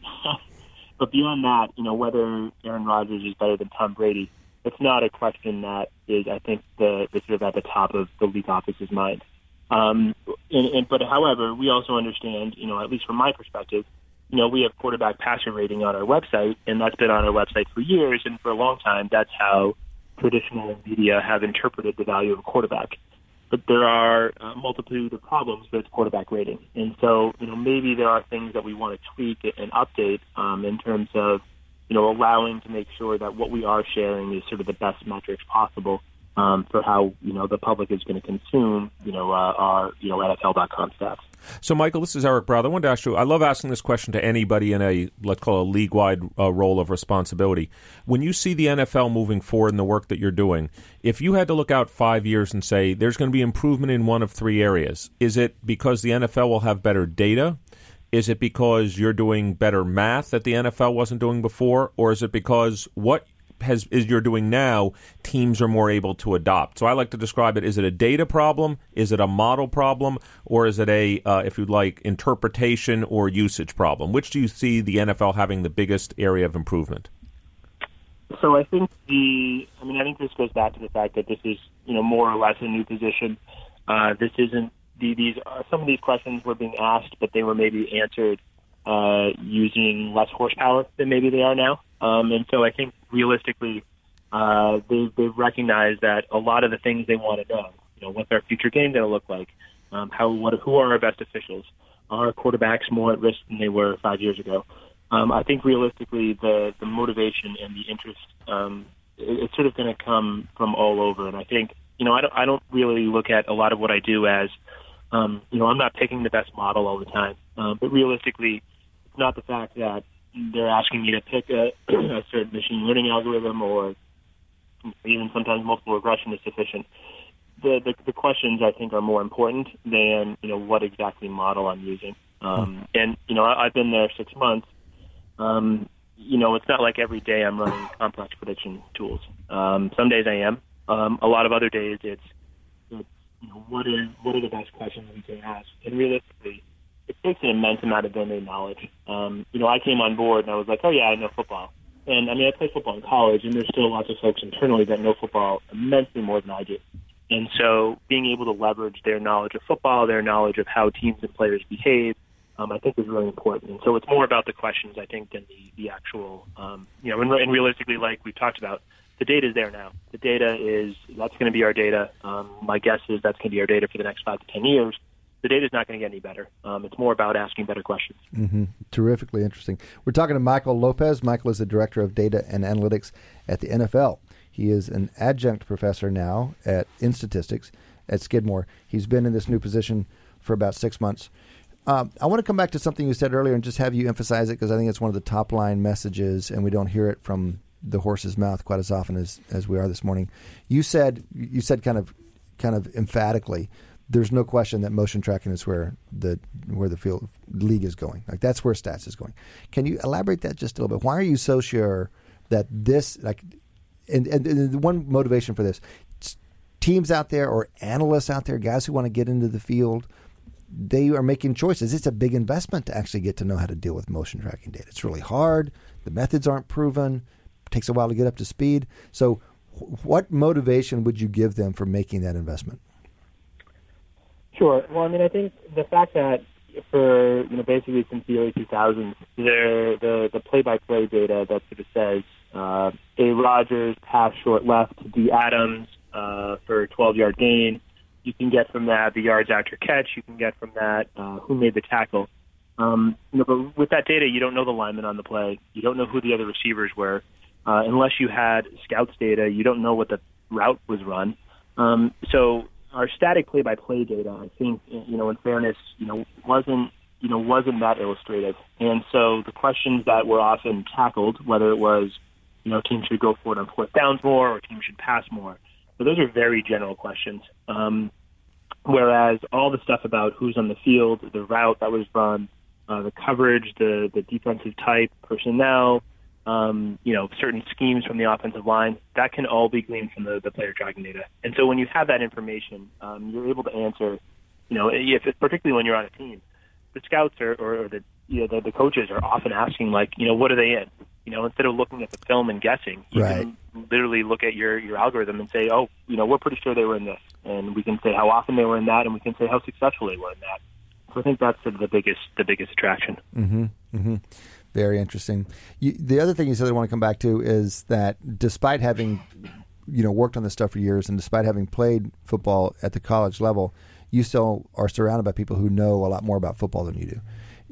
But beyond that, whether Aaron Rodgers is better than Tom Brady, it's not a question that is, I think, the sort of at the top of the league office's mind. But however, we also understand, at least from my perspective, we have quarterback passer rating on our website, and that's been on our website for years, and for a long time, that's how traditional media have interpreted the value of a quarterback. But there are a multitude of problems with quarterback rating. And so, maybe there are things that we want to tweak and update in terms of, allowing to make sure that what we are sharing is sort of the best metrics possible for how, the public is going to consume, our, NFL.com stats. So, Michael, this is Eric Browder. I wanted to ask you, I love asking this question to anybody in a, let's call it a league-wide role of responsibility. When you see the NFL moving forward in the work that you're doing, if you had to look out 5 years and say there's going to be improvement in one of three areas, is it because the NFL will have better data? Is it because you're doing better math that the NFL wasn't doing before? Or is it because what you're doing now, teams are more able to adopt? So I like to describe it, is it a data problem, is it a model problem, or is it a, if you'd like, interpretation or usage problem? Which do you see the NFL having the biggest area of improvement? So I think I think this goes back to the fact that this is, more or less a new position. This isn't, some of these questions were being asked, but they were maybe answered using less horsepower than maybe they are now. And so I think realistically, they've recognized that a lot of the things they want to know, what's our future game going to look like? Who are our best officials? Are quarterbacks more at risk than they were 5 years ago? I think realistically, the motivation and the interest, it's sort of going to come from all over. And I think, I don't really look at a lot of what I do as, I'm not picking the best model all the time. But realistically, it's not the fact that they're asking me to pick a certain machine learning algorithm, or even sometimes multiple regression is sufficient. The questions, I think, are more important than, what exactly model I'm using. I've been there 6 months. It's not like every day I'm running complex prediction tools. Some days I am. A lot of other days it's what are the best questions we can ask? And realistically, it takes an immense amount of domain knowledge. I came on board and I was like, oh yeah, I know football. And I mean, I played football in college, and there's still lots of folks internally that know football immensely more than I do. And so being able to leverage their knowledge of football, their knowledge of how teams and players behave, I think is really important. And so it's more about the questions, I think, than the actual, and realistically, like we've talked about, the data is there now. The data is, that's going to be our data. My guess is that's going to be our data for the next 5 to 10 years. The data's not going to get any better. It's more about asking better questions. Mm-hmm. Terrifically interesting. We're talking to Michael Lopez. Michael is the Director of Data and Analytics at the NFL. He is an adjunct professor now in statistics at Skidmore. He's been in this new position for about 6 months. I want to come back to something you said earlier and just have you emphasize it, because I think it's one of the top-line messages, and we don't hear it from the horse's mouth quite as often as we are this morning. You said kind of emphatically, there's no question that motion tracking is where the field league is going. Like, that's where stats is going. Can you elaborate that just a little bit? Why are you so sure that this, like, and the one motivation for this, teams out there or analysts out there, guys who want to get into the field, they are making choices. It's a big investment to actually get to know how to deal with motion tracking data. It's really hard. The methods aren't proven. It takes a while to get up to speed. So what motivation would you give them for making that investment? Sure. Well, I mean, I think the fact that for, you know, basically since the early 2000s, the play-by-play data that sort of says A. Rodgers pass short left to D. Adams for a 12-yard gain. You can get from that the yards after catch. You can get from that who made the tackle. But with that data, you don't know the linemen on the play. You don't know who the other receivers were. Unless you had scouts data, you don't know what the route was run. So our static play-by-play data, I think, in fairness, wasn't that illustrative. And so the questions that were often tackled, whether it was, teams should go for it on fourth downs more or teams should pass more, but those are very general questions. Whereas all the stuff about who's on the field, the route that was run, the coverage, the defensive type, personnel, certain schemes from the offensive line, that can all be gleaned from the player tracking data. And so when you have that information, you're able to answer, if it's particularly when you're on a team, the scouts or the coaches are often asking, what are they in? Instead of looking at the film and guessing, you right. can literally look at your algorithm and say, we're pretty sure they were in this. And we can say how often they were in that, and we can say how successful they were in that. So I think that's sort of the biggest attraction. Mm-hmm. Mm-hmm. Very interesting. The other thing you said I want to come back to is that despite having, worked on this stuff for years and despite having played football at the college level, you still are surrounded by people who know a lot more about football than you do.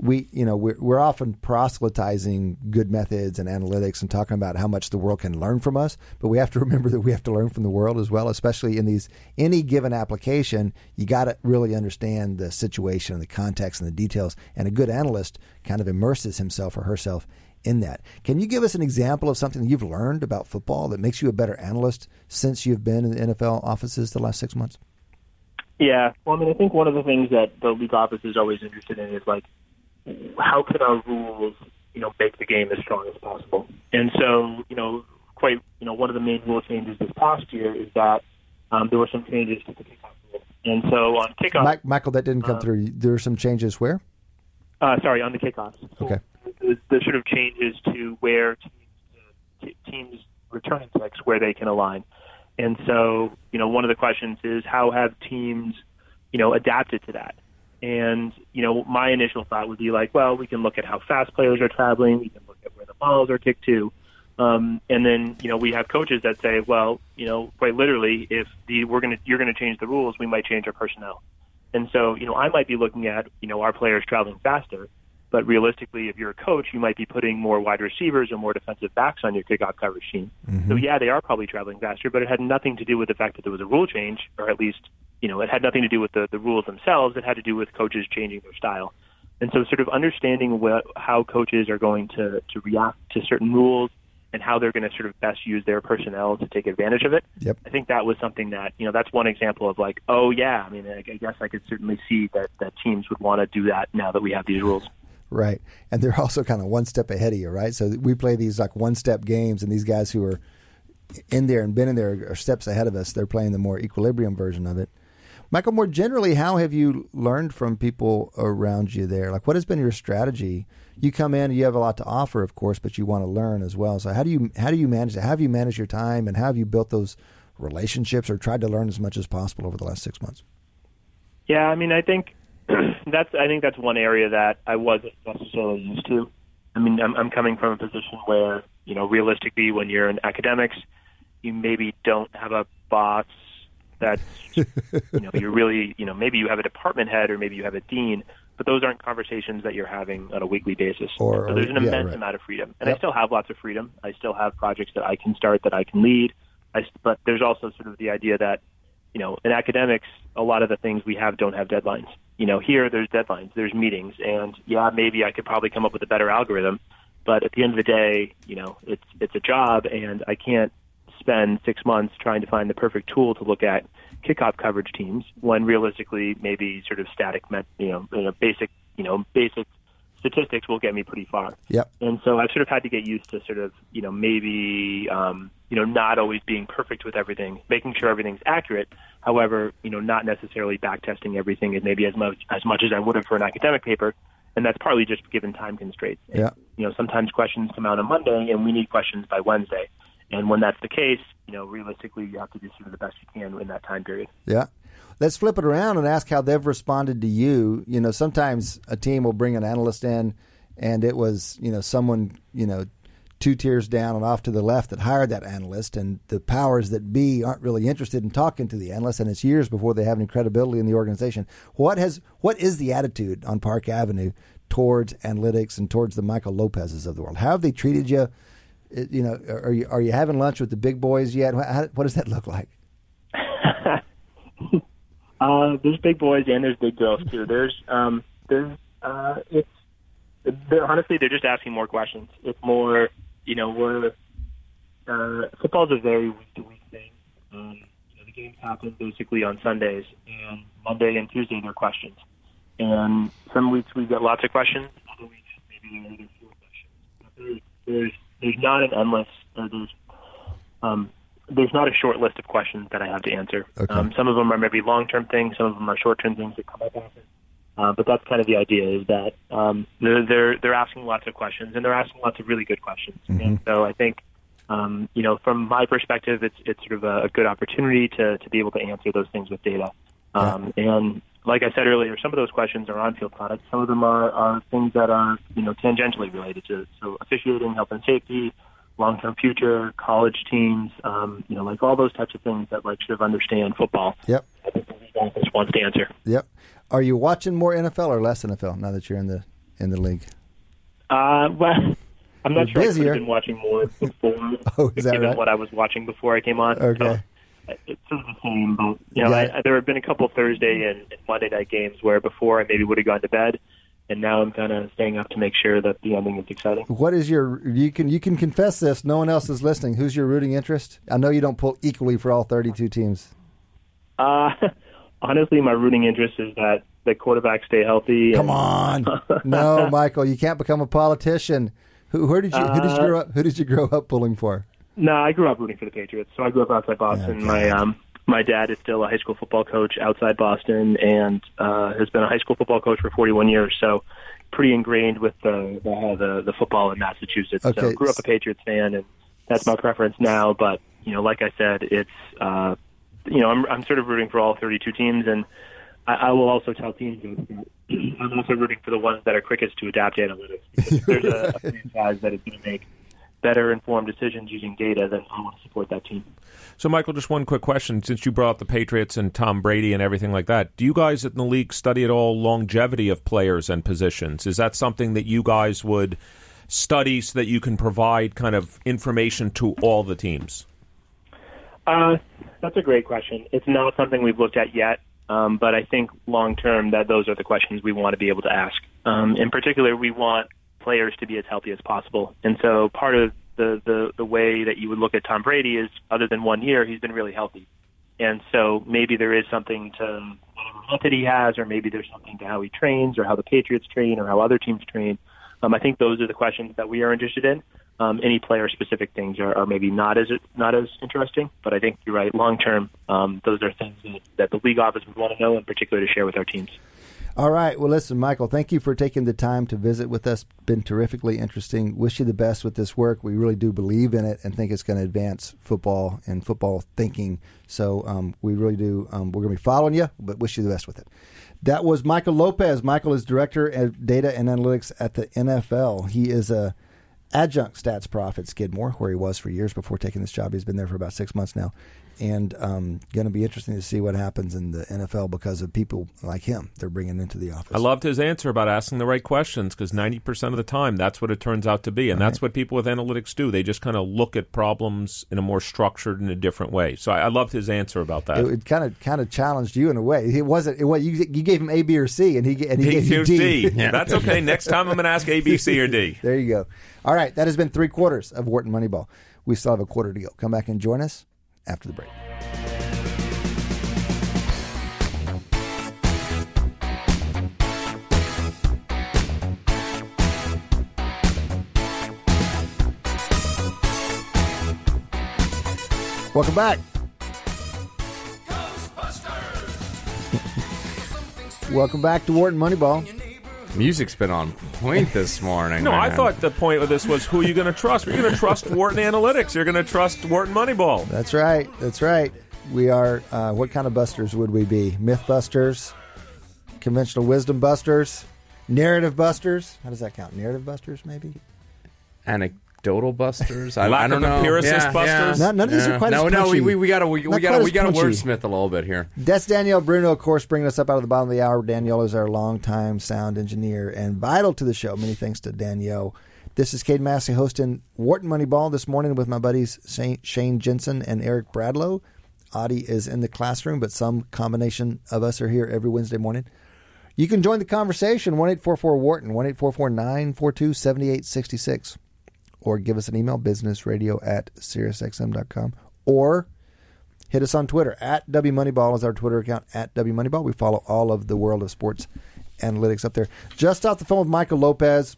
We're often proselytizing good methods and analytics and talking about how much the world can learn from us, but we have to remember that we have to learn from the world as well, especially in any given application. You got to really understand the situation and the context and the details, and a good analyst kind of immerses himself or herself in that. Can you give us an example of something that you've learned about football that makes you a better analyst since you've been in the NFL offices the last 6 months? Yeah. Well, I think one of the things that the league office is always interested in is how can our rules, make the game as strong as possible? And so, one of the main rule changes this past year is that there were some changes to the kickoff rule. And so on kickoff, Michael, that didn't come through. There were some changes where? Sorry, on the kickoffs. Okay. So the sort of changes to where teams returning kicks, where they can align. And so, one of the questions is how have teams, adapted to that? And, my initial thought would be we can look at how fast players are traveling. We can look at where the balls are kicked to. And then, we have coaches that say, quite literally, if you're going to change the rules, we might change our personnel. And so, I might be looking at, our players traveling faster. But realistically, if you're a coach, you might be putting more wide receivers or more defensive backs on your kickoff coverage team. Mm-hmm. So, they are probably traveling faster, but it had nothing to do with the fact that there was a rule change, or at least, it had nothing to do with the rules themselves. It had to do with coaches changing their style. And so sort of understanding how coaches are going to react to certain rules and how they're going to sort of best use their personnel to take advantage of it. Yep. I think that was something that, that's one example of I guess I could certainly see that teams would want to do that now that we have these rules. Right. And they're also kind of one step ahead of you, right? So we play these one-step games, and these guys who are in there and been in there are steps ahead of us. They're playing the more equilibrium version of it. Michael, more generally, how have you learned from people around you there? What has been your strategy? You come in, you have a lot to offer, of course, but you want to learn as well. So how do you manage that? How have you managed your time, and how have you built those relationships or tried to learn as much as possible over the last 6 months? Yeah, I think that's one area that I wasn't necessarily used to. I'm coming from a position where, realistically, when you're in academics, you maybe don't have a boss that's, you're really, maybe you have a department head or maybe you have a dean, but those aren't conversations that you're having on a weekly basis. So there's an immense amount of freedom. And yep. I still have lots of freedom. I still have projects that I can start, that I can lead. But there's also sort of the idea that, in academics, a lot of the things we have don't have deadlines. Here there's deadlines, there's meetings, and maybe I could probably come up with a better algorithm. But at the end of the day, it's a job, and I can't spend 6 months trying to find the perfect tool to look at kickoff coverage teams when realistically maybe sort of static, basic statistics will get me pretty far. Yep. And so I've sort of had to get used to sort of, you know, maybe, you know, not always being perfect with everything, making sure everything's accurate. However, you know, not necessarily back testing everything and maybe as much as I would have for an academic paper. And that's partly just given time constraints. Yeah. You know, sometimes questions come out on Monday and we need questions by Wednesday. And when that's the case, you know, realistically, you have to do sort of the best you can in that time period. Yeah. Let's flip it around and ask how they've responded to you. You know, sometimes a team will bring an analyst in and it was, you know, someone, you know, two tiers down and off to the left that hired that analyst, and the powers that be aren't really interested in talking to the analyst, and it's years before they have any credibility in the organization. What is the attitude on Park Avenue towards analytics and towards the Michael Lopez's of the world? How have they treated you? You know, are you having lunch with the big boys yet? What does that look like? There's big boys and there's big girls too. They're just asking more questions. It's more, you know, football's a very week to week thing. You know, the games happen basically on Sundays, and Monday and Tuesday they're questions. And some weeks we get lots of questions. Other weeks maybe there are fewer questions. But there's not an endless. There's not a short list of questions that I have to answer. Okay. Some of them are maybe long-term things. Some of them are short-term things that come up often. But that's kind of the idea, is that they're asking lots of questions, and they're asking lots of really good questions. Mm-hmm. And so I think, you know, from my perspective, it's sort of a good opportunity to be able to answer those things with data. And like I said earlier, some of those questions are on-field products. Some of them are things that are, you know, tangentially related to it. So officiating, health and safety, long-term future, college teams, you know, like all those types of things that like should have understand football. Yep. I think everyone just wants to answer. Yep. Are you watching more NFL or less NFL now that you're in the league? Well, I'm not sure. I've been watching more before. Oh, is that given right? What I was watching before I came on. Okay. So it's sort of the same, but you know, yeah. There have been a couple Thursday and Monday night games where before I maybe would have gone to bed. And now I'm kind of staying up to make sure that the ending is exciting. What is your? You can confess this. No one else is listening. Who's your rooting interest? I know you don't pull equally for all 32 teams. Honestly, my rooting interest is that the quarterbacks stay healthy. Come on, no, Michael, you can't become a politician. Who did you grow up pulling for? No, I grew up rooting for the Patriots. So I grew up outside Boston. Yeah, okay. My dad is still a high school football coach outside Boston, and has been a high school football coach for 41 years. So, pretty ingrained with the football in Massachusetts. Okay. So, grew up a Patriots fan, and that's my preference now. But you know, like I said, it's you know, I'm sort of rooting for all 32 teams, and I will also tell teams that I'm also rooting for the ones that are quickest to adapt analytics. Because there's a franchise that is going to make better informed decisions using data, then I want to support that team. So, Michael, just one quick question. Since you brought up the Patriots and Tom Brady and everything like that, do you guys in the league study at all longevity of players and positions? Is that something that you guys would study so that you can provide kind of information to all the teams? That's a great question. It's not something we've looked at yet, but I think long-term that those are the questions we want to be able to ask. In particular, we want players to be as healthy as possible. And so part of the way that you would look at Tom Brady is, other than 1 year, he's been really healthy. And so maybe there is something to whatever method he has, or maybe there's something to how he trains, or how the Patriots train, or how other teams train. I think those are the questions that we are interested in. Any player-specific things are maybe not as interesting, but I think you're right. Long-term, those are things that the league office would want to know, in particular to share with our teams. All right. Well, listen, Michael, thank you for taking the time to visit with us. Been terrifically interesting. Wish you the best with this work. We really do believe in it and think it's going to advance football and football thinking. So we really do. We're going to be following you, but wish you the best with it. That was Michael Lopez. Michael is Director of Data and Analytics at the NFL. He is an adjunct stats prof at Skidmore, where he was for years before taking this job. He's been there for about 6 months now. And going to be interesting to see what happens in the NFL because of people like him they're bringing into the office. I loved his answer about asking the right questions, because 90% of the time that's what it turns out to be. And that's what people with analytics do. They just kind of look at problems in a more structured and a different way. So I loved his answer about that. It kind of challenged you in a way. You gave him A, B, or C, and he gave you D. Yeah. That's okay. Next time I'm going to ask A, B, C, or D. There you go. All right. That has been 3/4 of Wharton Moneyball. We still have a quarter to go. Come back and join us after the break. Welcome back. Welcome back to Wharton Moneyball. Music's been on point this morning. No, man. I thought the point of this was, who are you going to trust? You're going to trust Wharton Analytics. You're going to trust Wharton Moneyball. That's right. That's right. We are, what kind of busters would we be? Myth busters, conventional wisdom busters, narrative busters. How does that count? Narrative busters, maybe? Anecdotal busters. I don't know. Empiricist busters. Yeah. None of these are quite as punchy. No, we got to wordsmith a little bit here. That's Danielle Bruno, of course, bringing us up out of the bottom of the hour. Danielle is our longtime sound engineer and vital to the show. Many thanks to Danielle. This is Cade Massey hosting Wharton Moneyball this morning with my buddies Shane Jensen and Eric Bradlow. Audie is in the classroom, but some combination of us are here every Wednesday morning. You can join the conversation, 1-844-WHARTON, 1-844-942-7866. Or give us an email, businessradio@SiriusXM.com. Or hit us on Twitter. At WMoneyball is our Twitter account, at WMoneyball. We follow all of the world of sports analytics up there. Just off the phone with Michael Lopez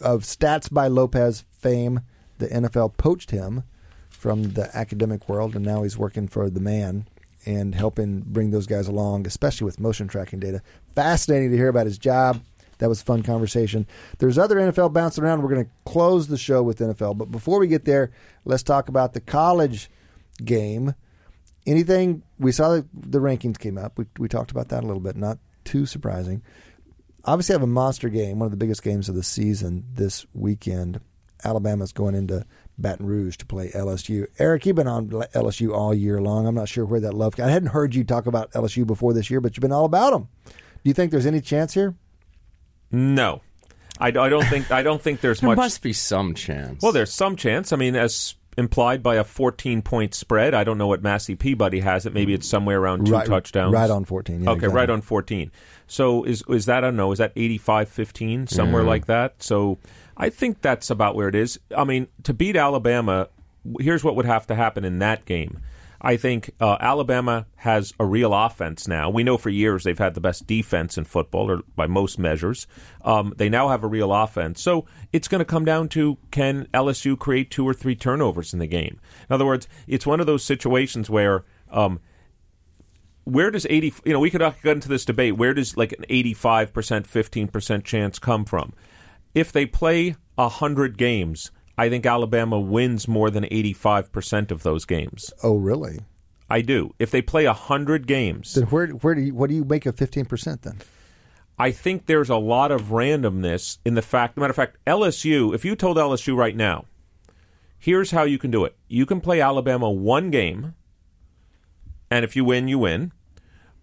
of Stats by Lopez fame. The NFL poached him from the academic world, and now he's working for the man and helping bring those guys along, especially with motion tracking data. Fascinating to hear about his job. That was a fun conversation. There's other NFL bouncing around. We're going to close the show with NFL, but before we get there, let's talk about the college game. Anything, we saw the rankings came up. We talked about that a little bit, not too surprising. Obviously, I have a monster game, one of the biggest games of the season this weekend. Alabama's going into Baton Rouge to play LSU. Eric, you've been on LSU all year long. I'm not sure where that love came. I hadn't heard you talk about LSU before this year, but you've been all about them. Do you think there's any chance here? No, I don't think there's much. There must be some chance. Well, there's some chance. I mean, as implied by a 14-point spread. I don't know what Massey Peabody has. It maybe it's somewhere around two touchdowns. Right on 14. Yeah, okay, exactly. Right on 14. So is that, I don't know, is that 85-15, somewhere like that? So I think that's about where it is. I mean, to beat Alabama, here's what would have to happen in that game. I think Alabama has a real offense now. We know for years they've had the best defense in football, or by most measures. They now have a real offense. So it's going to come down to, can LSU create 2 or 3 turnovers in the game? In other words, it's one of those situations where does 80, you know, we could get into this debate, where does like an 85%, 15% chance come from? If they play 100 games, I think Alabama wins more than 85% of those games. Oh, really? I do. If they play 100 games. Then what do you make of 15% then? I think there's a lot of randomness in the fact. As a matter of fact, LSU, if you told LSU right now, here's how you can do it. You can play Alabama one game, and if you win, you win.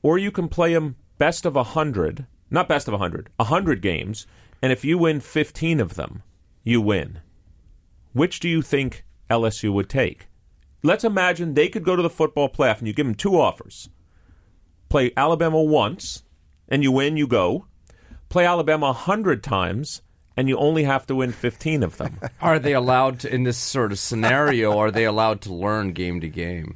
Or you can play them best of 100. Not best of 100. 100 games, and if you win 15 of them, you win. Which do you think LSU would take? Let's imagine they could go to the football playoff and you give them 2 offers. Play Alabama once and you win, you go. Play Alabama 100 times and you only have to win 15 of them. Are they allowed to, in this sort of scenario, are they allowed to learn game to game?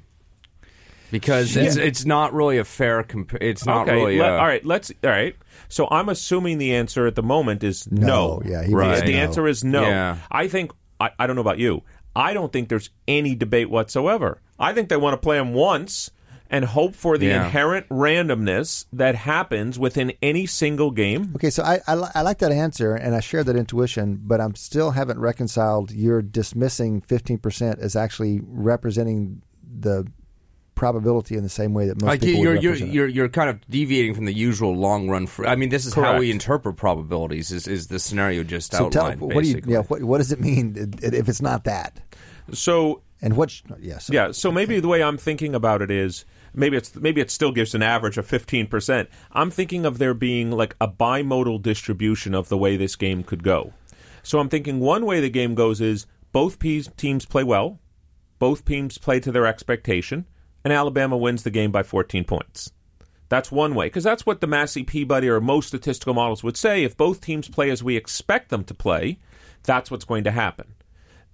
Because it's not really a fair it's not okay, really all right, let's all right. So I'm assuming the answer at the moment is no. Yeah, right. The answer is no. Yeah. I think I don't know about you. I don't think there's any debate whatsoever. I think they want to play them once and hope for the inherent randomness that happens within any single game. Okay, so I like that answer, and I share that intuition, but I still haven't reconciled your dismissing 15% as actually representing the probability in the same way that most people would represent it. You're kind of deviating from the usual long run. I mean, this is correct. How we interpret probabilities. Is the scenario just outlined? Tell, what does it mean if it's not that? So and what? Yes. Yeah. So maybe the way I'm thinking about it is maybe it still gives an average of 15%. I'm thinking of there being like a bimodal distribution of the way this game could go. So I'm thinking one way the game goes is both teams play well, both teams play to their expectation. And Alabama wins the game by 14 points. That's one way, because that's what the Massey Peabody or most statistical models would say. If both teams play as we expect them to play, that's what's going to happen.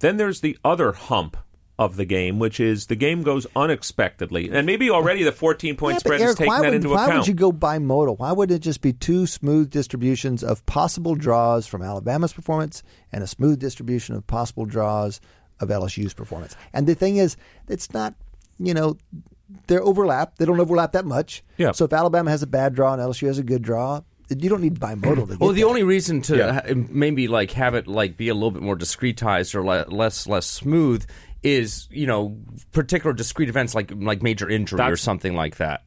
Then there's the other hump of the game, which is the game goes unexpectedly. And maybe already the 14-point spread is taking that into account. Why would you go bimodal? Why would it just be 2 smooth distributions of possible draws from Alabama's performance and a smooth distribution of possible draws of LSU's performance. And the thing is, it's not, you know, they're overlapped. They don't overlap that much. Yeah. So if Alabama has a bad draw and LSU has a good draw, you don't need bimodal to get Well, the only reason to maybe like have it like be a little bit more discretized or less smooth is, you know, particular discrete events like major injury or something like that.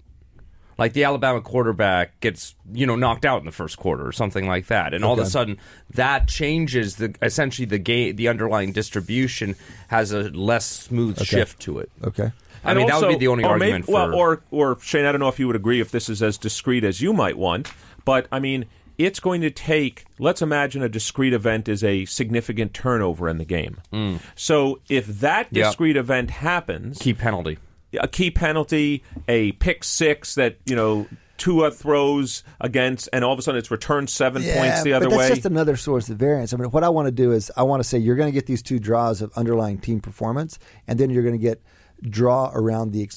Like the Alabama quarterback gets, you know, knocked out in the first quarter or something like that. And all of a sudden that changes the essentially the game, the underlying distribution has a less smooth shift to it. Okay. I mean, also, that would be the only argument for... Or, Shane, I don't know if you would agree if this is as discrete as you might want, but, I mean, it's going to take... Let's imagine a discrete event is a significant turnover in the game. Mm. So if that discrete event happens... A key penalty, a pick six that, you know... Tua throws against, and all of a sudden it's returned 7 points the other way. That's just another source of variance. I mean, what I want to do is I want to say you're going to get these two draws of underlying team performance, and then you're going to get draw around the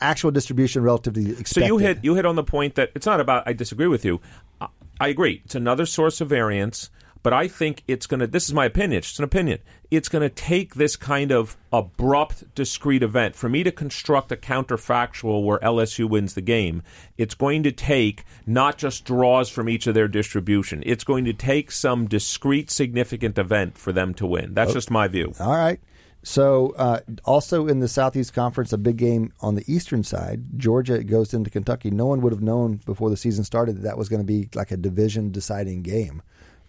actual distribution relative to the expected. So you hit on the point that it's not about I disagree with you. I agree. It's another source of variance, but I think it's going to, this is my opinion, it's just an opinion, it's going to take this kind of abrupt, discrete event. For me to construct a counterfactual where LSU wins the game, it's going to take not just draws from each of their distribution. It's going to take some discrete, significant event for them to win. That's just my view. All right. So also in the Southeast Conference, a big game on the eastern side, Georgia goes into Kentucky. No one would have known before the season started that was going to be like a division-deciding game.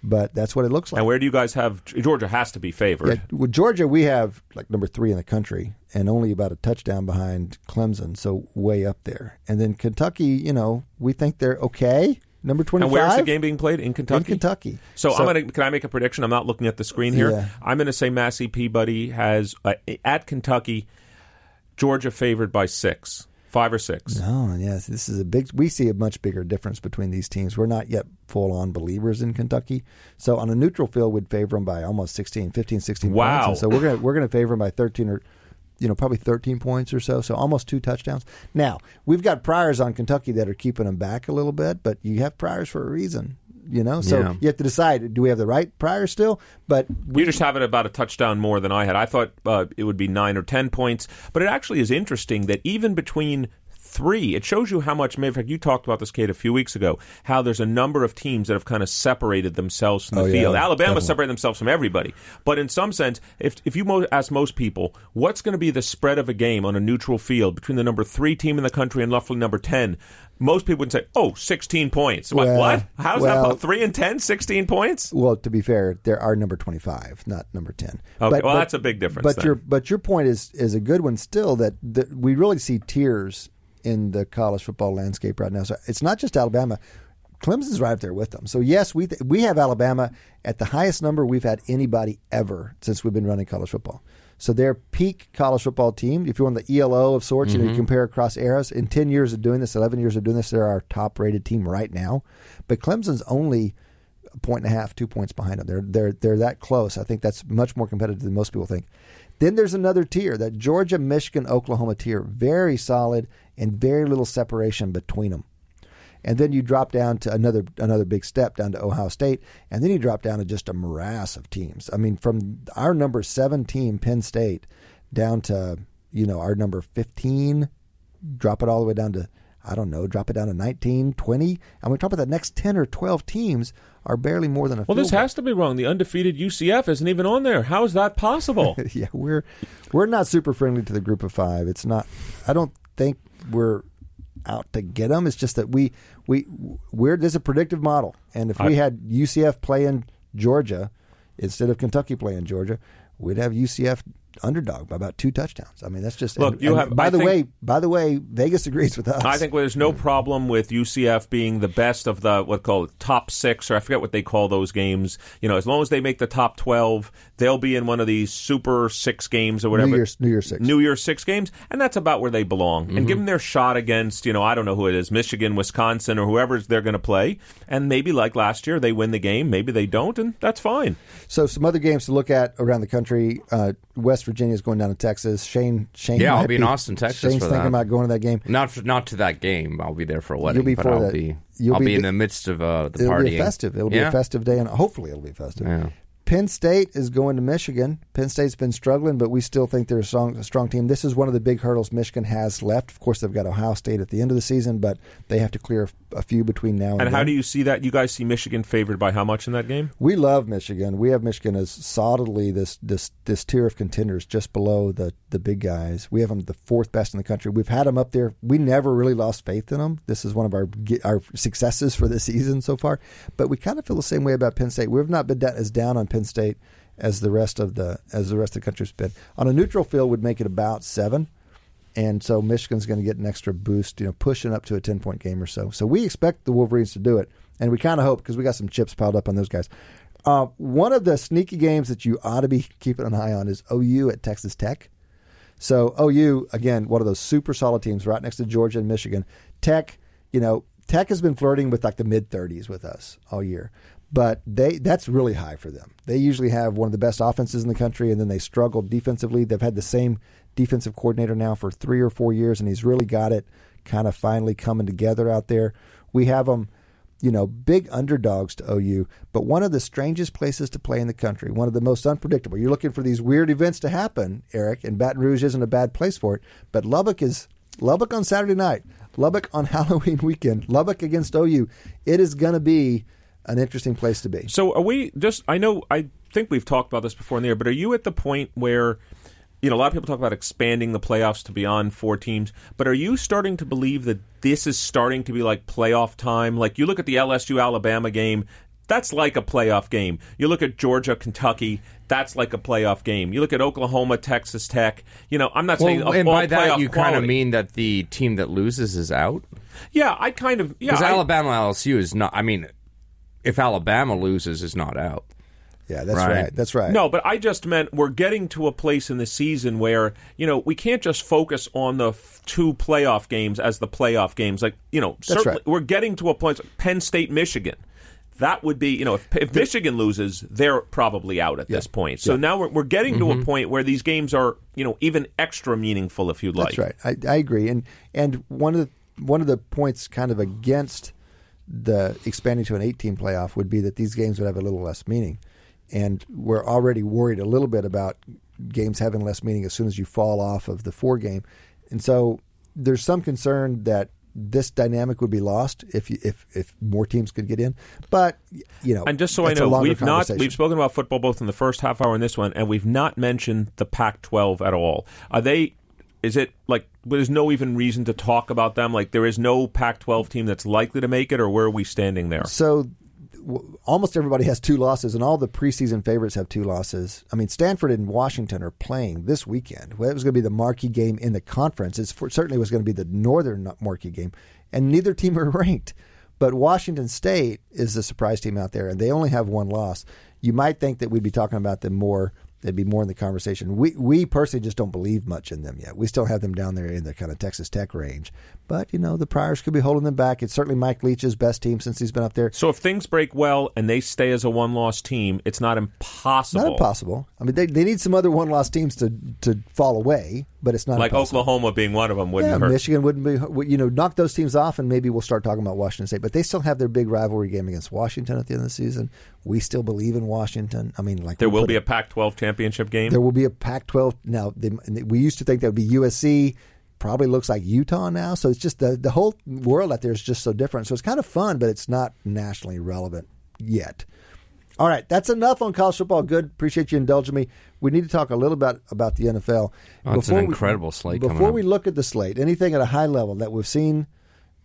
But that's what it looks like. And where do you guys have – Georgia has to be favored. Yeah, with Georgia, we have like number 3 in the country and only about a touchdown behind Clemson, so way up there. And then Kentucky, you know, we think they're okay. Number 25. And where's the game being played? In Kentucky? In Kentucky. So I'm gonna, can I make a prediction? I'm not looking at the screen here. Yeah. I'm going to say Massey Peabody has at Kentucky, Georgia favored by 6. 5 or 6. No, yes, this is a big. We see a much bigger difference between these teams. We're not yet full-on believers in Kentucky. So on a neutral field, we'd favor them by almost 16 points. And so we're going to favor them by 13 or, you know, probably 13 points or so. So almost 2 touchdowns. Now we've got priors on Kentucky that are keeping them back a little bit, but you have priors for a reason. You know, so you have to decide, do we have the right prior still? But you just have it about a touchdown more than I had. I thought it would be 9 or 10 points. But it actually is interesting that even between 3, it shows you how much, matter of fact, you talked about this, Kate, a few weeks ago, how there's a number of teams that have kind of separated themselves from the field. Alabama separated themselves from everybody. But in some sense, if you ask most people, what's going to be the spread of a game on a neutral field between the number 3 team in the country and roughly number 10? Most people would say, 16 points. What? How's that about 3 and 10, 16 points? Well, to be fair, there are number 25, not number 10. Okay, but that's a big difference. But your point is a good one still, that we really see tiers in the college football landscape right now. So it's not just Alabama. Clemson's right up there with them. So, yes, we have Alabama at the highest number we've had anybody ever since we've been running college football. So their peak college football team, if you're on the ELO of sorts, and you compare across eras, in 10 years of doing this, 11 years of doing this, they're our top-rated team right now. But Clemson's only a point and a half, 2 points behind them. They're that close. I think that's much more competitive than most people think. Then there's another tier, that Georgia, Michigan, Oklahoma tier, very solid and very little separation between them. And then you drop down to another big step down to Ohio State, and then you drop down to just a morass of teams. I mean, from our number 7 team, Penn State, down to, you know, our number 15, drop it all the way down to, I don't know, drop it down to 19, 20, and we talk about the next 10 or 12 teams are barely more than a field. Well, this has to be wrong. The undefeated UCF isn't even on there. How is that possible? Yeah, we're not super friendly to the group of 5. It's not. I don't think we're out to get them. It's just that we're there's a predictive model, and if we had UCF playing Georgia instead of Kentucky playing Georgia, we'd have UCF underdog by about 2 touchdowns. I mean, that's just look. By the way, Vegas agrees with us. I think there's no problem with UCF being the best of the top 6, or I forget what they call those games. You know, as long as they make the top 12, they'll be in one of these Super 6 games or whatever. New Year's Six games, and that's about where they belong. Mm-hmm. And give them their shot against, you know, I don't know who it is, Michigan, Wisconsin, or whoever they're going to play. And maybe like last year, they win the game. Maybe they don't, and that's fine. So some other games to look at around the country. West Virginia is going down to Texas. Shane, yeah, I'll be in Austin, Texas. Shane's for that. Thinking about going to that game. Not to that game. I'll be there for a wedding. I'll be in the midst of the party. It'll be a festive day, and hopefully it'll be festive. Yeah. Penn State is going to Michigan. Penn State's been struggling, but we still think they're a strong team. This is one of the big hurdles Michigan has left. Of course, they've got Ohio State at the end of the season, but they have to clear a few between now and then. And how do you see that? You guys see Michigan favored by how much in that game? We love Michigan. We have Michigan as solidly this tier of contenders just below the big guys. We have them the fourth best in the country. We've had them up there. We never really lost faith in them. This is one of our successes for this season so far. But we kind of feel the same way about Penn State. We've not been as down on Penn State as the rest of the country's been. On a neutral field would make it about 7, and so Michigan's going to get an extra boost, pushing up to a 10-point game or so. So we expect the Wolverines to do it, and we kind of hope because we got some chips piled up on those guys. One of the sneaky games that you ought to be keeping an eye on is OU at Texas Tech. So OU, again, one of those super solid teams right next to Georgia and Michigan. Tech, Tech has been flirting with like the mid-30s with us all year. But that's really high for them. They usually have one of the best offenses in the country, and then they struggle defensively. They've had the same defensive coordinator now for 3 or 4 years, and he's really got it kind of finally coming together out there. We have them, big underdogs to OU, but one of the strangest places to play in the country, one of the most unpredictable. You're looking for these weird events to happen, Eric, and Baton Rouge isn't a bad place for it, but Lubbock on Saturday night, Lubbock on Halloween weekend, Lubbock against OU. It is going to be an interesting place to be. So are we just, I think we've talked about this before in the air, but are you at the point where, a lot of people talk about expanding the playoffs to beyond 4 teams, but are you starting to believe that this is starting to be like playoff time? Like you look at the LSU-Alabama game, that's like a playoff game. You look at Georgia-Kentucky, that's like a playoff game. You look at Oklahoma-Texas Tech, I'm not saying and by that you kind of mean that the team that loses is out? Yeah, I kind of, yeah. Because Alabama-LSU is not, if Alabama loses, it's not out. Yeah, that's right. That's right. No, but I just meant we're getting to a place in the season where, we can't just focus on the 2 playoff games as the playoff games. Like, certainly right. We're getting to a point, Penn State, Michigan. That would be, if Michigan loses, they're probably out at this point. So now we're getting to a point where these games are, even extra meaningful if you'd like. That's right. I agree. And one of the points kind of against the expanding to an 8-team playoff would be that these games would have a little less meaning. And we're already worried a little bit about games having less meaning as soon as you fall off of the 4 game. And so there's some concern that this dynamic would be lost if more teams could get in. But, and just so I know, we've spoken about football both in the first half hour and this one, and we've not mentioned the Pac-12 at all. Is it like there's no even reason to talk about them? Like there is no Pac-12 team that's likely to make it, or where are we standing there? So almost everybody has 2 losses, and all the preseason favorites have 2 losses. Stanford and Washington are playing this weekend. Well, it was going to be the marquee game in the conference. It certainly was going to be the Northern marquee game, and neither team are ranked. But Washington State is the surprise team out there, and they only have 1 loss. You might think that we'd be talking about them more. They'd be more in the conversation. We personally just don't believe much in them yet. We still have them down there in the kind of Texas Tech range. But, the Friars could be holding them back. It's certainly Mike Leach's best team since he's been up there. So if things break well and they stay as a one-loss team, it's not impossible. Not impossible. They need some other one-loss teams to fall away, but it's not impossible. Oklahoma being one of them wouldn't hurt. Michigan wouldn't be. Knock those teams off and maybe we'll start talking about Washington State. But they still have their big rivalry game against Washington at the end of the season. We still believe in Washington. There will be a Pac-12 championship game? There will be a Pac-12. Now, we used to think that would be USC. Probably looks like Utah now. So it's just the whole world out there is just so different. So it's kind of fun, but it's not nationally relevant yet. All right, that's enough on college football. Good. Appreciate you indulging me. We need to talk a little bit about the NFL. That's an incredible slate coming up. Before we look at the slate, anything at a high level that we've seen.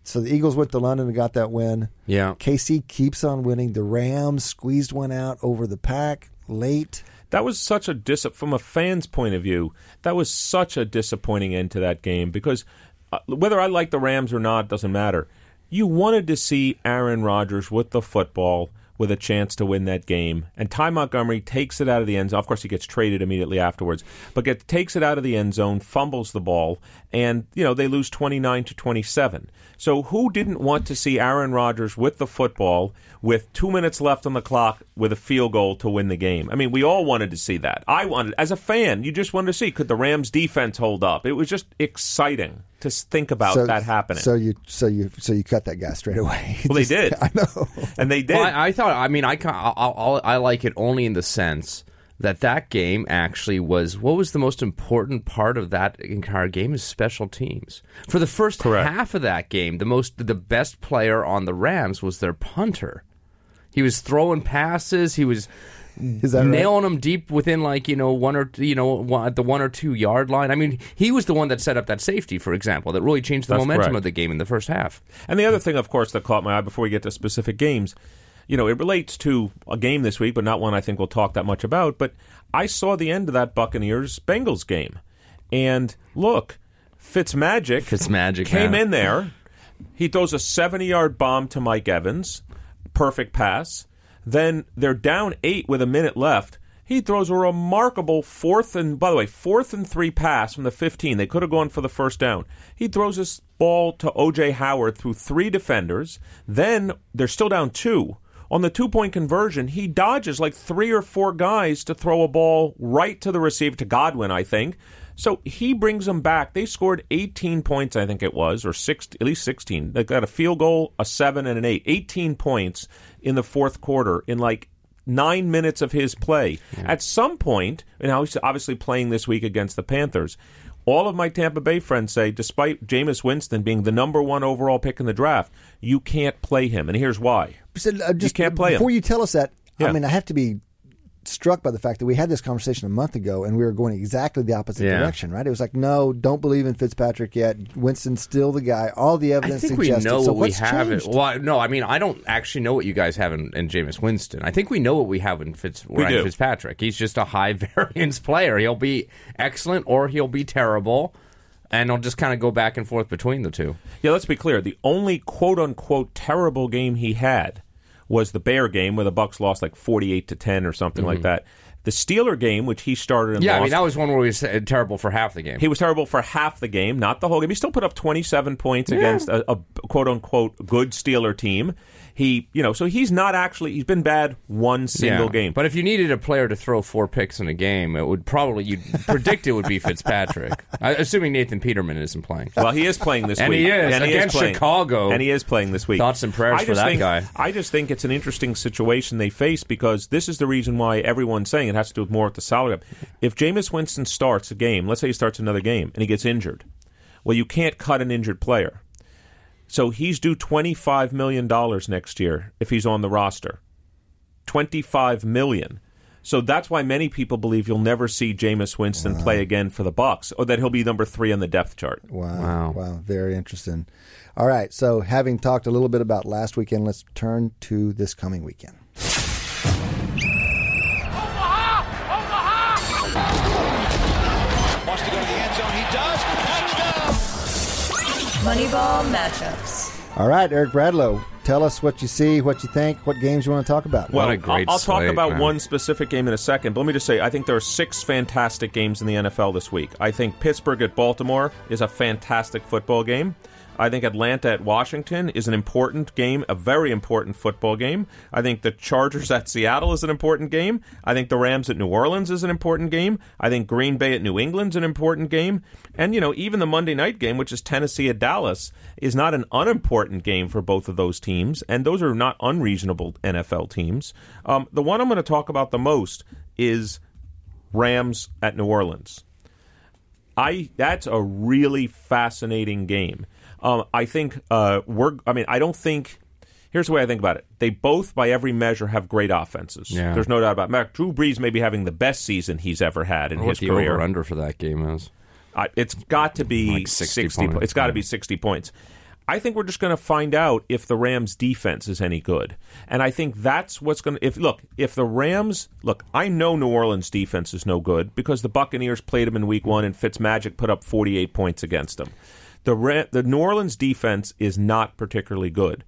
So the Eagles went to London and got that win. Yeah. KC keeps on winning. The Rams squeezed one out over the Pack late. That was such a from a fan's point of view, that was such a disappointing end to that game because whether I like the Rams or not doesn't matter. You wanted to see Aaron Rodgers with the football with a chance to win that game, and Ty Montgomery takes it out of the end zone. Of course, he gets traded immediately afterwards, but takes it out of the end zone, fumbles the ball, and they lose 29-27. So who didn't want to see Aaron Rodgers with the football with 2 minutes left on the clock with a field goal to win the game? We all wanted to see that. I wanted, as a fan, you just wanted to see, could the Rams' defense hold up? It was just exciting. to think about that happening. So you cut that guy straight away. Well, they did. I know, and they did. Well, I thought. I mean, I like it only in the sense that game actually was, what was the most important part of that entire game is special teams. For the first half of that game, the best player on the Rams was their punter. He was throwing passes. He was nailing them deep within the 1 or 2 yard line. I mean, he was the one that set up that safety, for example, that really changed the momentum of the game in the first half. And the other thing, of course, that caught my eye before we get to specific games, it relates to a game this week, but not one I think we'll talk that much about. But I saw the end of that Buccaneers-Bengals game. And look, Fitzmagic came in there. He throws a 70-yard bomb to Mike Evans. Perfect pass. Then they're down 8 with a minute left. He throws a remarkable fourth and 3 pass from the 15. They could have gone for the first down. He throws this ball to O.J. Howard through 3 defenders. Then they're still down 2. On the 2-point conversion, he dodges like 3 or 4 guys to throw a ball right to the receiver, to Godwin, I think. So he brings them back. They scored 18 points, I think it was, or at least 16. They got a field goal, a 7, and an 8. 18 points in the fourth quarter in like 9 minutes of his play. Yeah. At some point, and he's obviously playing this week against the Panthers, all of my Tampa Bay friends say, despite Jameis Winston being the number 1 overall pick in the draft, you can't play him, and here's why. So, you can't play him. Before you tell us that, yeah. I mean, I have to be struck by the fact that we had this conversation a month ago, and we were going exactly the opposite direction, right? It was like, no, don't believe in Fitzpatrick yet. Winston's still the guy. All the evidence suggests it. I think we know what we have. Well, no, I mean, I don't actually know what you guys have in Jameis Winston. I think we know what we have in Ryan Fitzpatrick. He's just a high variance player. He'll be excellent or he'll be terrible, and I'll just kind of go back and forth between the two. Yeah, let's be clear. The only quote-unquote terrible game he had was the Bear game where the Bucks lost like 48-10 or something like that. The Steeler game, which he started and lost. Yeah, I mean, that was one where he was terrible for half the game. He was terrible for half the game, not the whole game. He still put up 27 points against a quote-unquote good Steeler team. So he's not actually, he's been bad one single game. But if you needed a player to throw 4 picks in a game, you'd predict it would be Fitzpatrick. Assuming Nathan Peterman isn't playing. Well, he is playing this week. He is against Chicago. And he is playing this week. Thoughts and prayers for that guy. I just think it's an interesting situation they face because this is the reason why everyone's saying it has to do with more with the salary cap. If Jameis Winston starts a game, let's say he starts another game, and he gets injured, well, you can't cut an injured player. So he's due $25 million next year if he's on the roster. $25 million. So that's why many people believe you'll never see Jameis Winston play again for the Bucs, or that he'll be number 3 on the depth chart. Wow. Very interesting. All right, so having talked a little bit about last weekend, let's turn to this coming weekend. Omaha! Wants to go to the end zone. He does. Touchdown! Moneyball matchups. All right, Eric Bradlow, tell us what you see, what you think, what games you want to talk about. Well, what a great I'll slate, talk about one specific game in a second, but let me just say, I think there are 6 fantastic games in the NFL this week. I think Pittsburgh at Baltimore is a fantastic football game. I think Atlanta at Washington is an important game, a very important football game. I think the Chargers at Seattle is an important game. I think the Rams at New Orleans is an important game. I think Green Bay at New England is an important game. And, even the Monday night game, which is Tennessee at Dallas, is not an unimportant game for both of those teams. And those are not unreasonable NFL teams. The one I'm going to talk about the most is Rams at New Orleans. That's a really fascinating game. I think I don't think – here's the way I think about it. They both, by every measure, have great offenses. Yeah. There's no doubt about it. Mac, Drew Brees may be having the best season he's ever had in his career. What the over-under for that game is. It's got to be like 60 points. It's got to be 60 points. I think we're just going to find out if the Rams' defense is any good. And I think that's what's going to – Look, I know New Orleans' defense is no good because the Buccaneers played them in Week 1 and Fitzmagic put up 48 points against them. The New Orleans defense is not particularly good.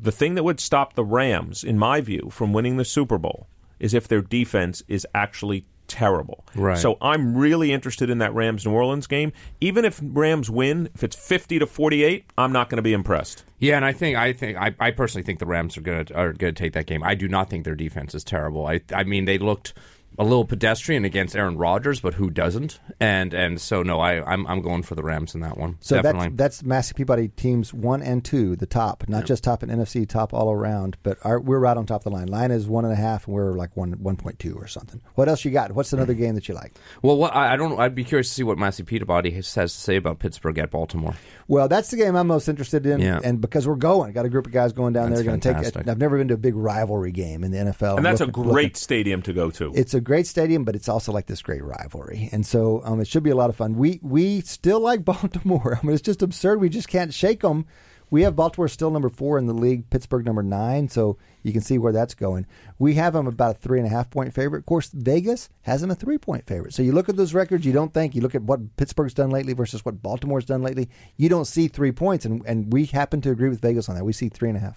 The thing that would stop the Rams, in my view, from winning the Super Bowl is if their defense is actually terrible. Right. So I'm really interested in that Rams-New Orleans game. Even if Rams win, if it's 50-48, I'm not going to be impressed. Yeah, and I personally think the Rams are going to take that game. I do not think their defense is terrible. I mean, they looked a little pedestrian against Aaron Rodgers, but who doesn't? And so, no, I'm going for the Rams in that one. So definitely. That's Massey Peabody teams 1 and 2, the top, not just top in NFC, top all around, but we're right on top of the line. Line is 1.5, and we're like 1.2 or something. What else you got? What's another game that you like? Well, I'd be curious to see what Massey Peabody has to say about Pittsburgh at Baltimore. Well, that's the game I'm most interested in, and because we're going, got a group of guys going down that's there. Fantastic. I've never been to a big rivalry game in the NFL, and that's a great stadium to go to. It's a great stadium, but it's also like this great rivalry, and so it should be a lot of fun. We still like Baltimore. I mean, it's just absurd. We just can't shake them. We have Baltimore still number 4 in the league, Pittsburgh number 9, so you can see where that's going. We have them about a 3.5-point favorite. Of course, Vegas has them a 3-point favorite. So you look at those records, you don't think. You look at what Pittsburgh's done lately versus what Baltimore's done lately. You don't see 3 points, and we happen to agree with Vegas on that. We see 3.5.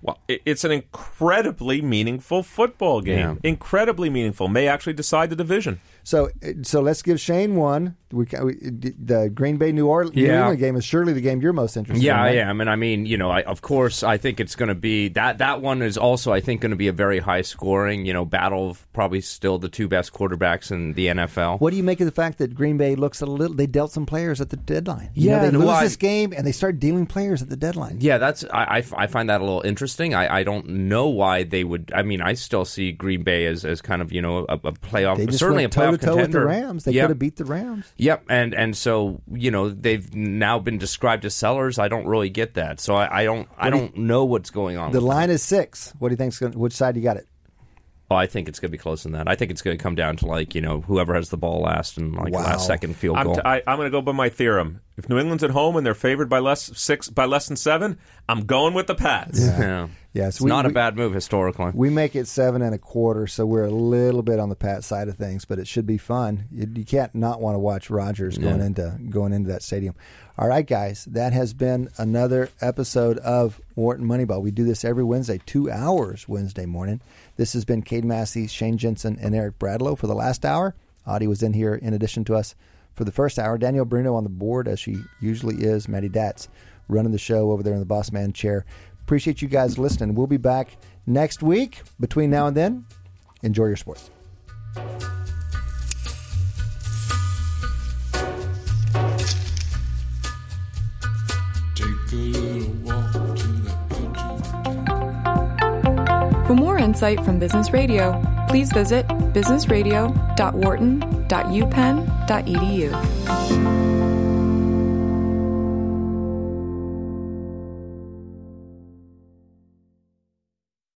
Well, it's an incredibly meaningful football game. Yeah. Incredibly meaningful. May actually decide the division. So let's give Shane one. The Green Bay New England game is surely the game you're most interested in. Yeah, right? I am. And I mean, of course, I think it's going to be that one is also, I think, going to be a very high scoring, battle of probably still the two best quarterbacks in the NFL. What do you make of the fact that Green Bay they dealt some players at the deadline? Yeah. They lose this game and they start dealing players at the deadline. Yeah, I find that a little interesting. I don't know why they would. I mean, I still see Green Bay as kind of, a playoff, certainly a playoff contender. With the Rams. They could have beat the Rams. Yep, and so they've now been described as sellers. I don't really get that, so I don't know what's going on. The line is 6. What do you think? Which side you got it? Oh, I think it's going to be closer than that. I think it's going to come down to whoever has the ball last and a last second field goal. I'm going to go by my theorem. If New England's at home and they're favored by less than 7, I'm going with the Pats. Yeah. Yeah, so it's not a bad move historically. We make it 7.25, so we're a little bit on the Pat side of things, but it should be fun. You can't not want to watch Rodgers going into that stadium. All right, guys, that has been another episode of Wharton Moneyball. We do this every Wednesday, 2 hours Wednesday morning. This has been Cade Massey, Shane Jensen, and Eric Bradlow for the last hour. Audie was in here in addition to us for the first hour. Danielle Bruno on the board, as she usually is. Maddie Datz running the show over there in the boss man chair. Appreciate you guys listening. We'll be back next week. Between now and then, enjoy your sports. Take a little walk to the kitchen. For more insight from Business Radio, please visit businessradio.wharton.upenn.edu.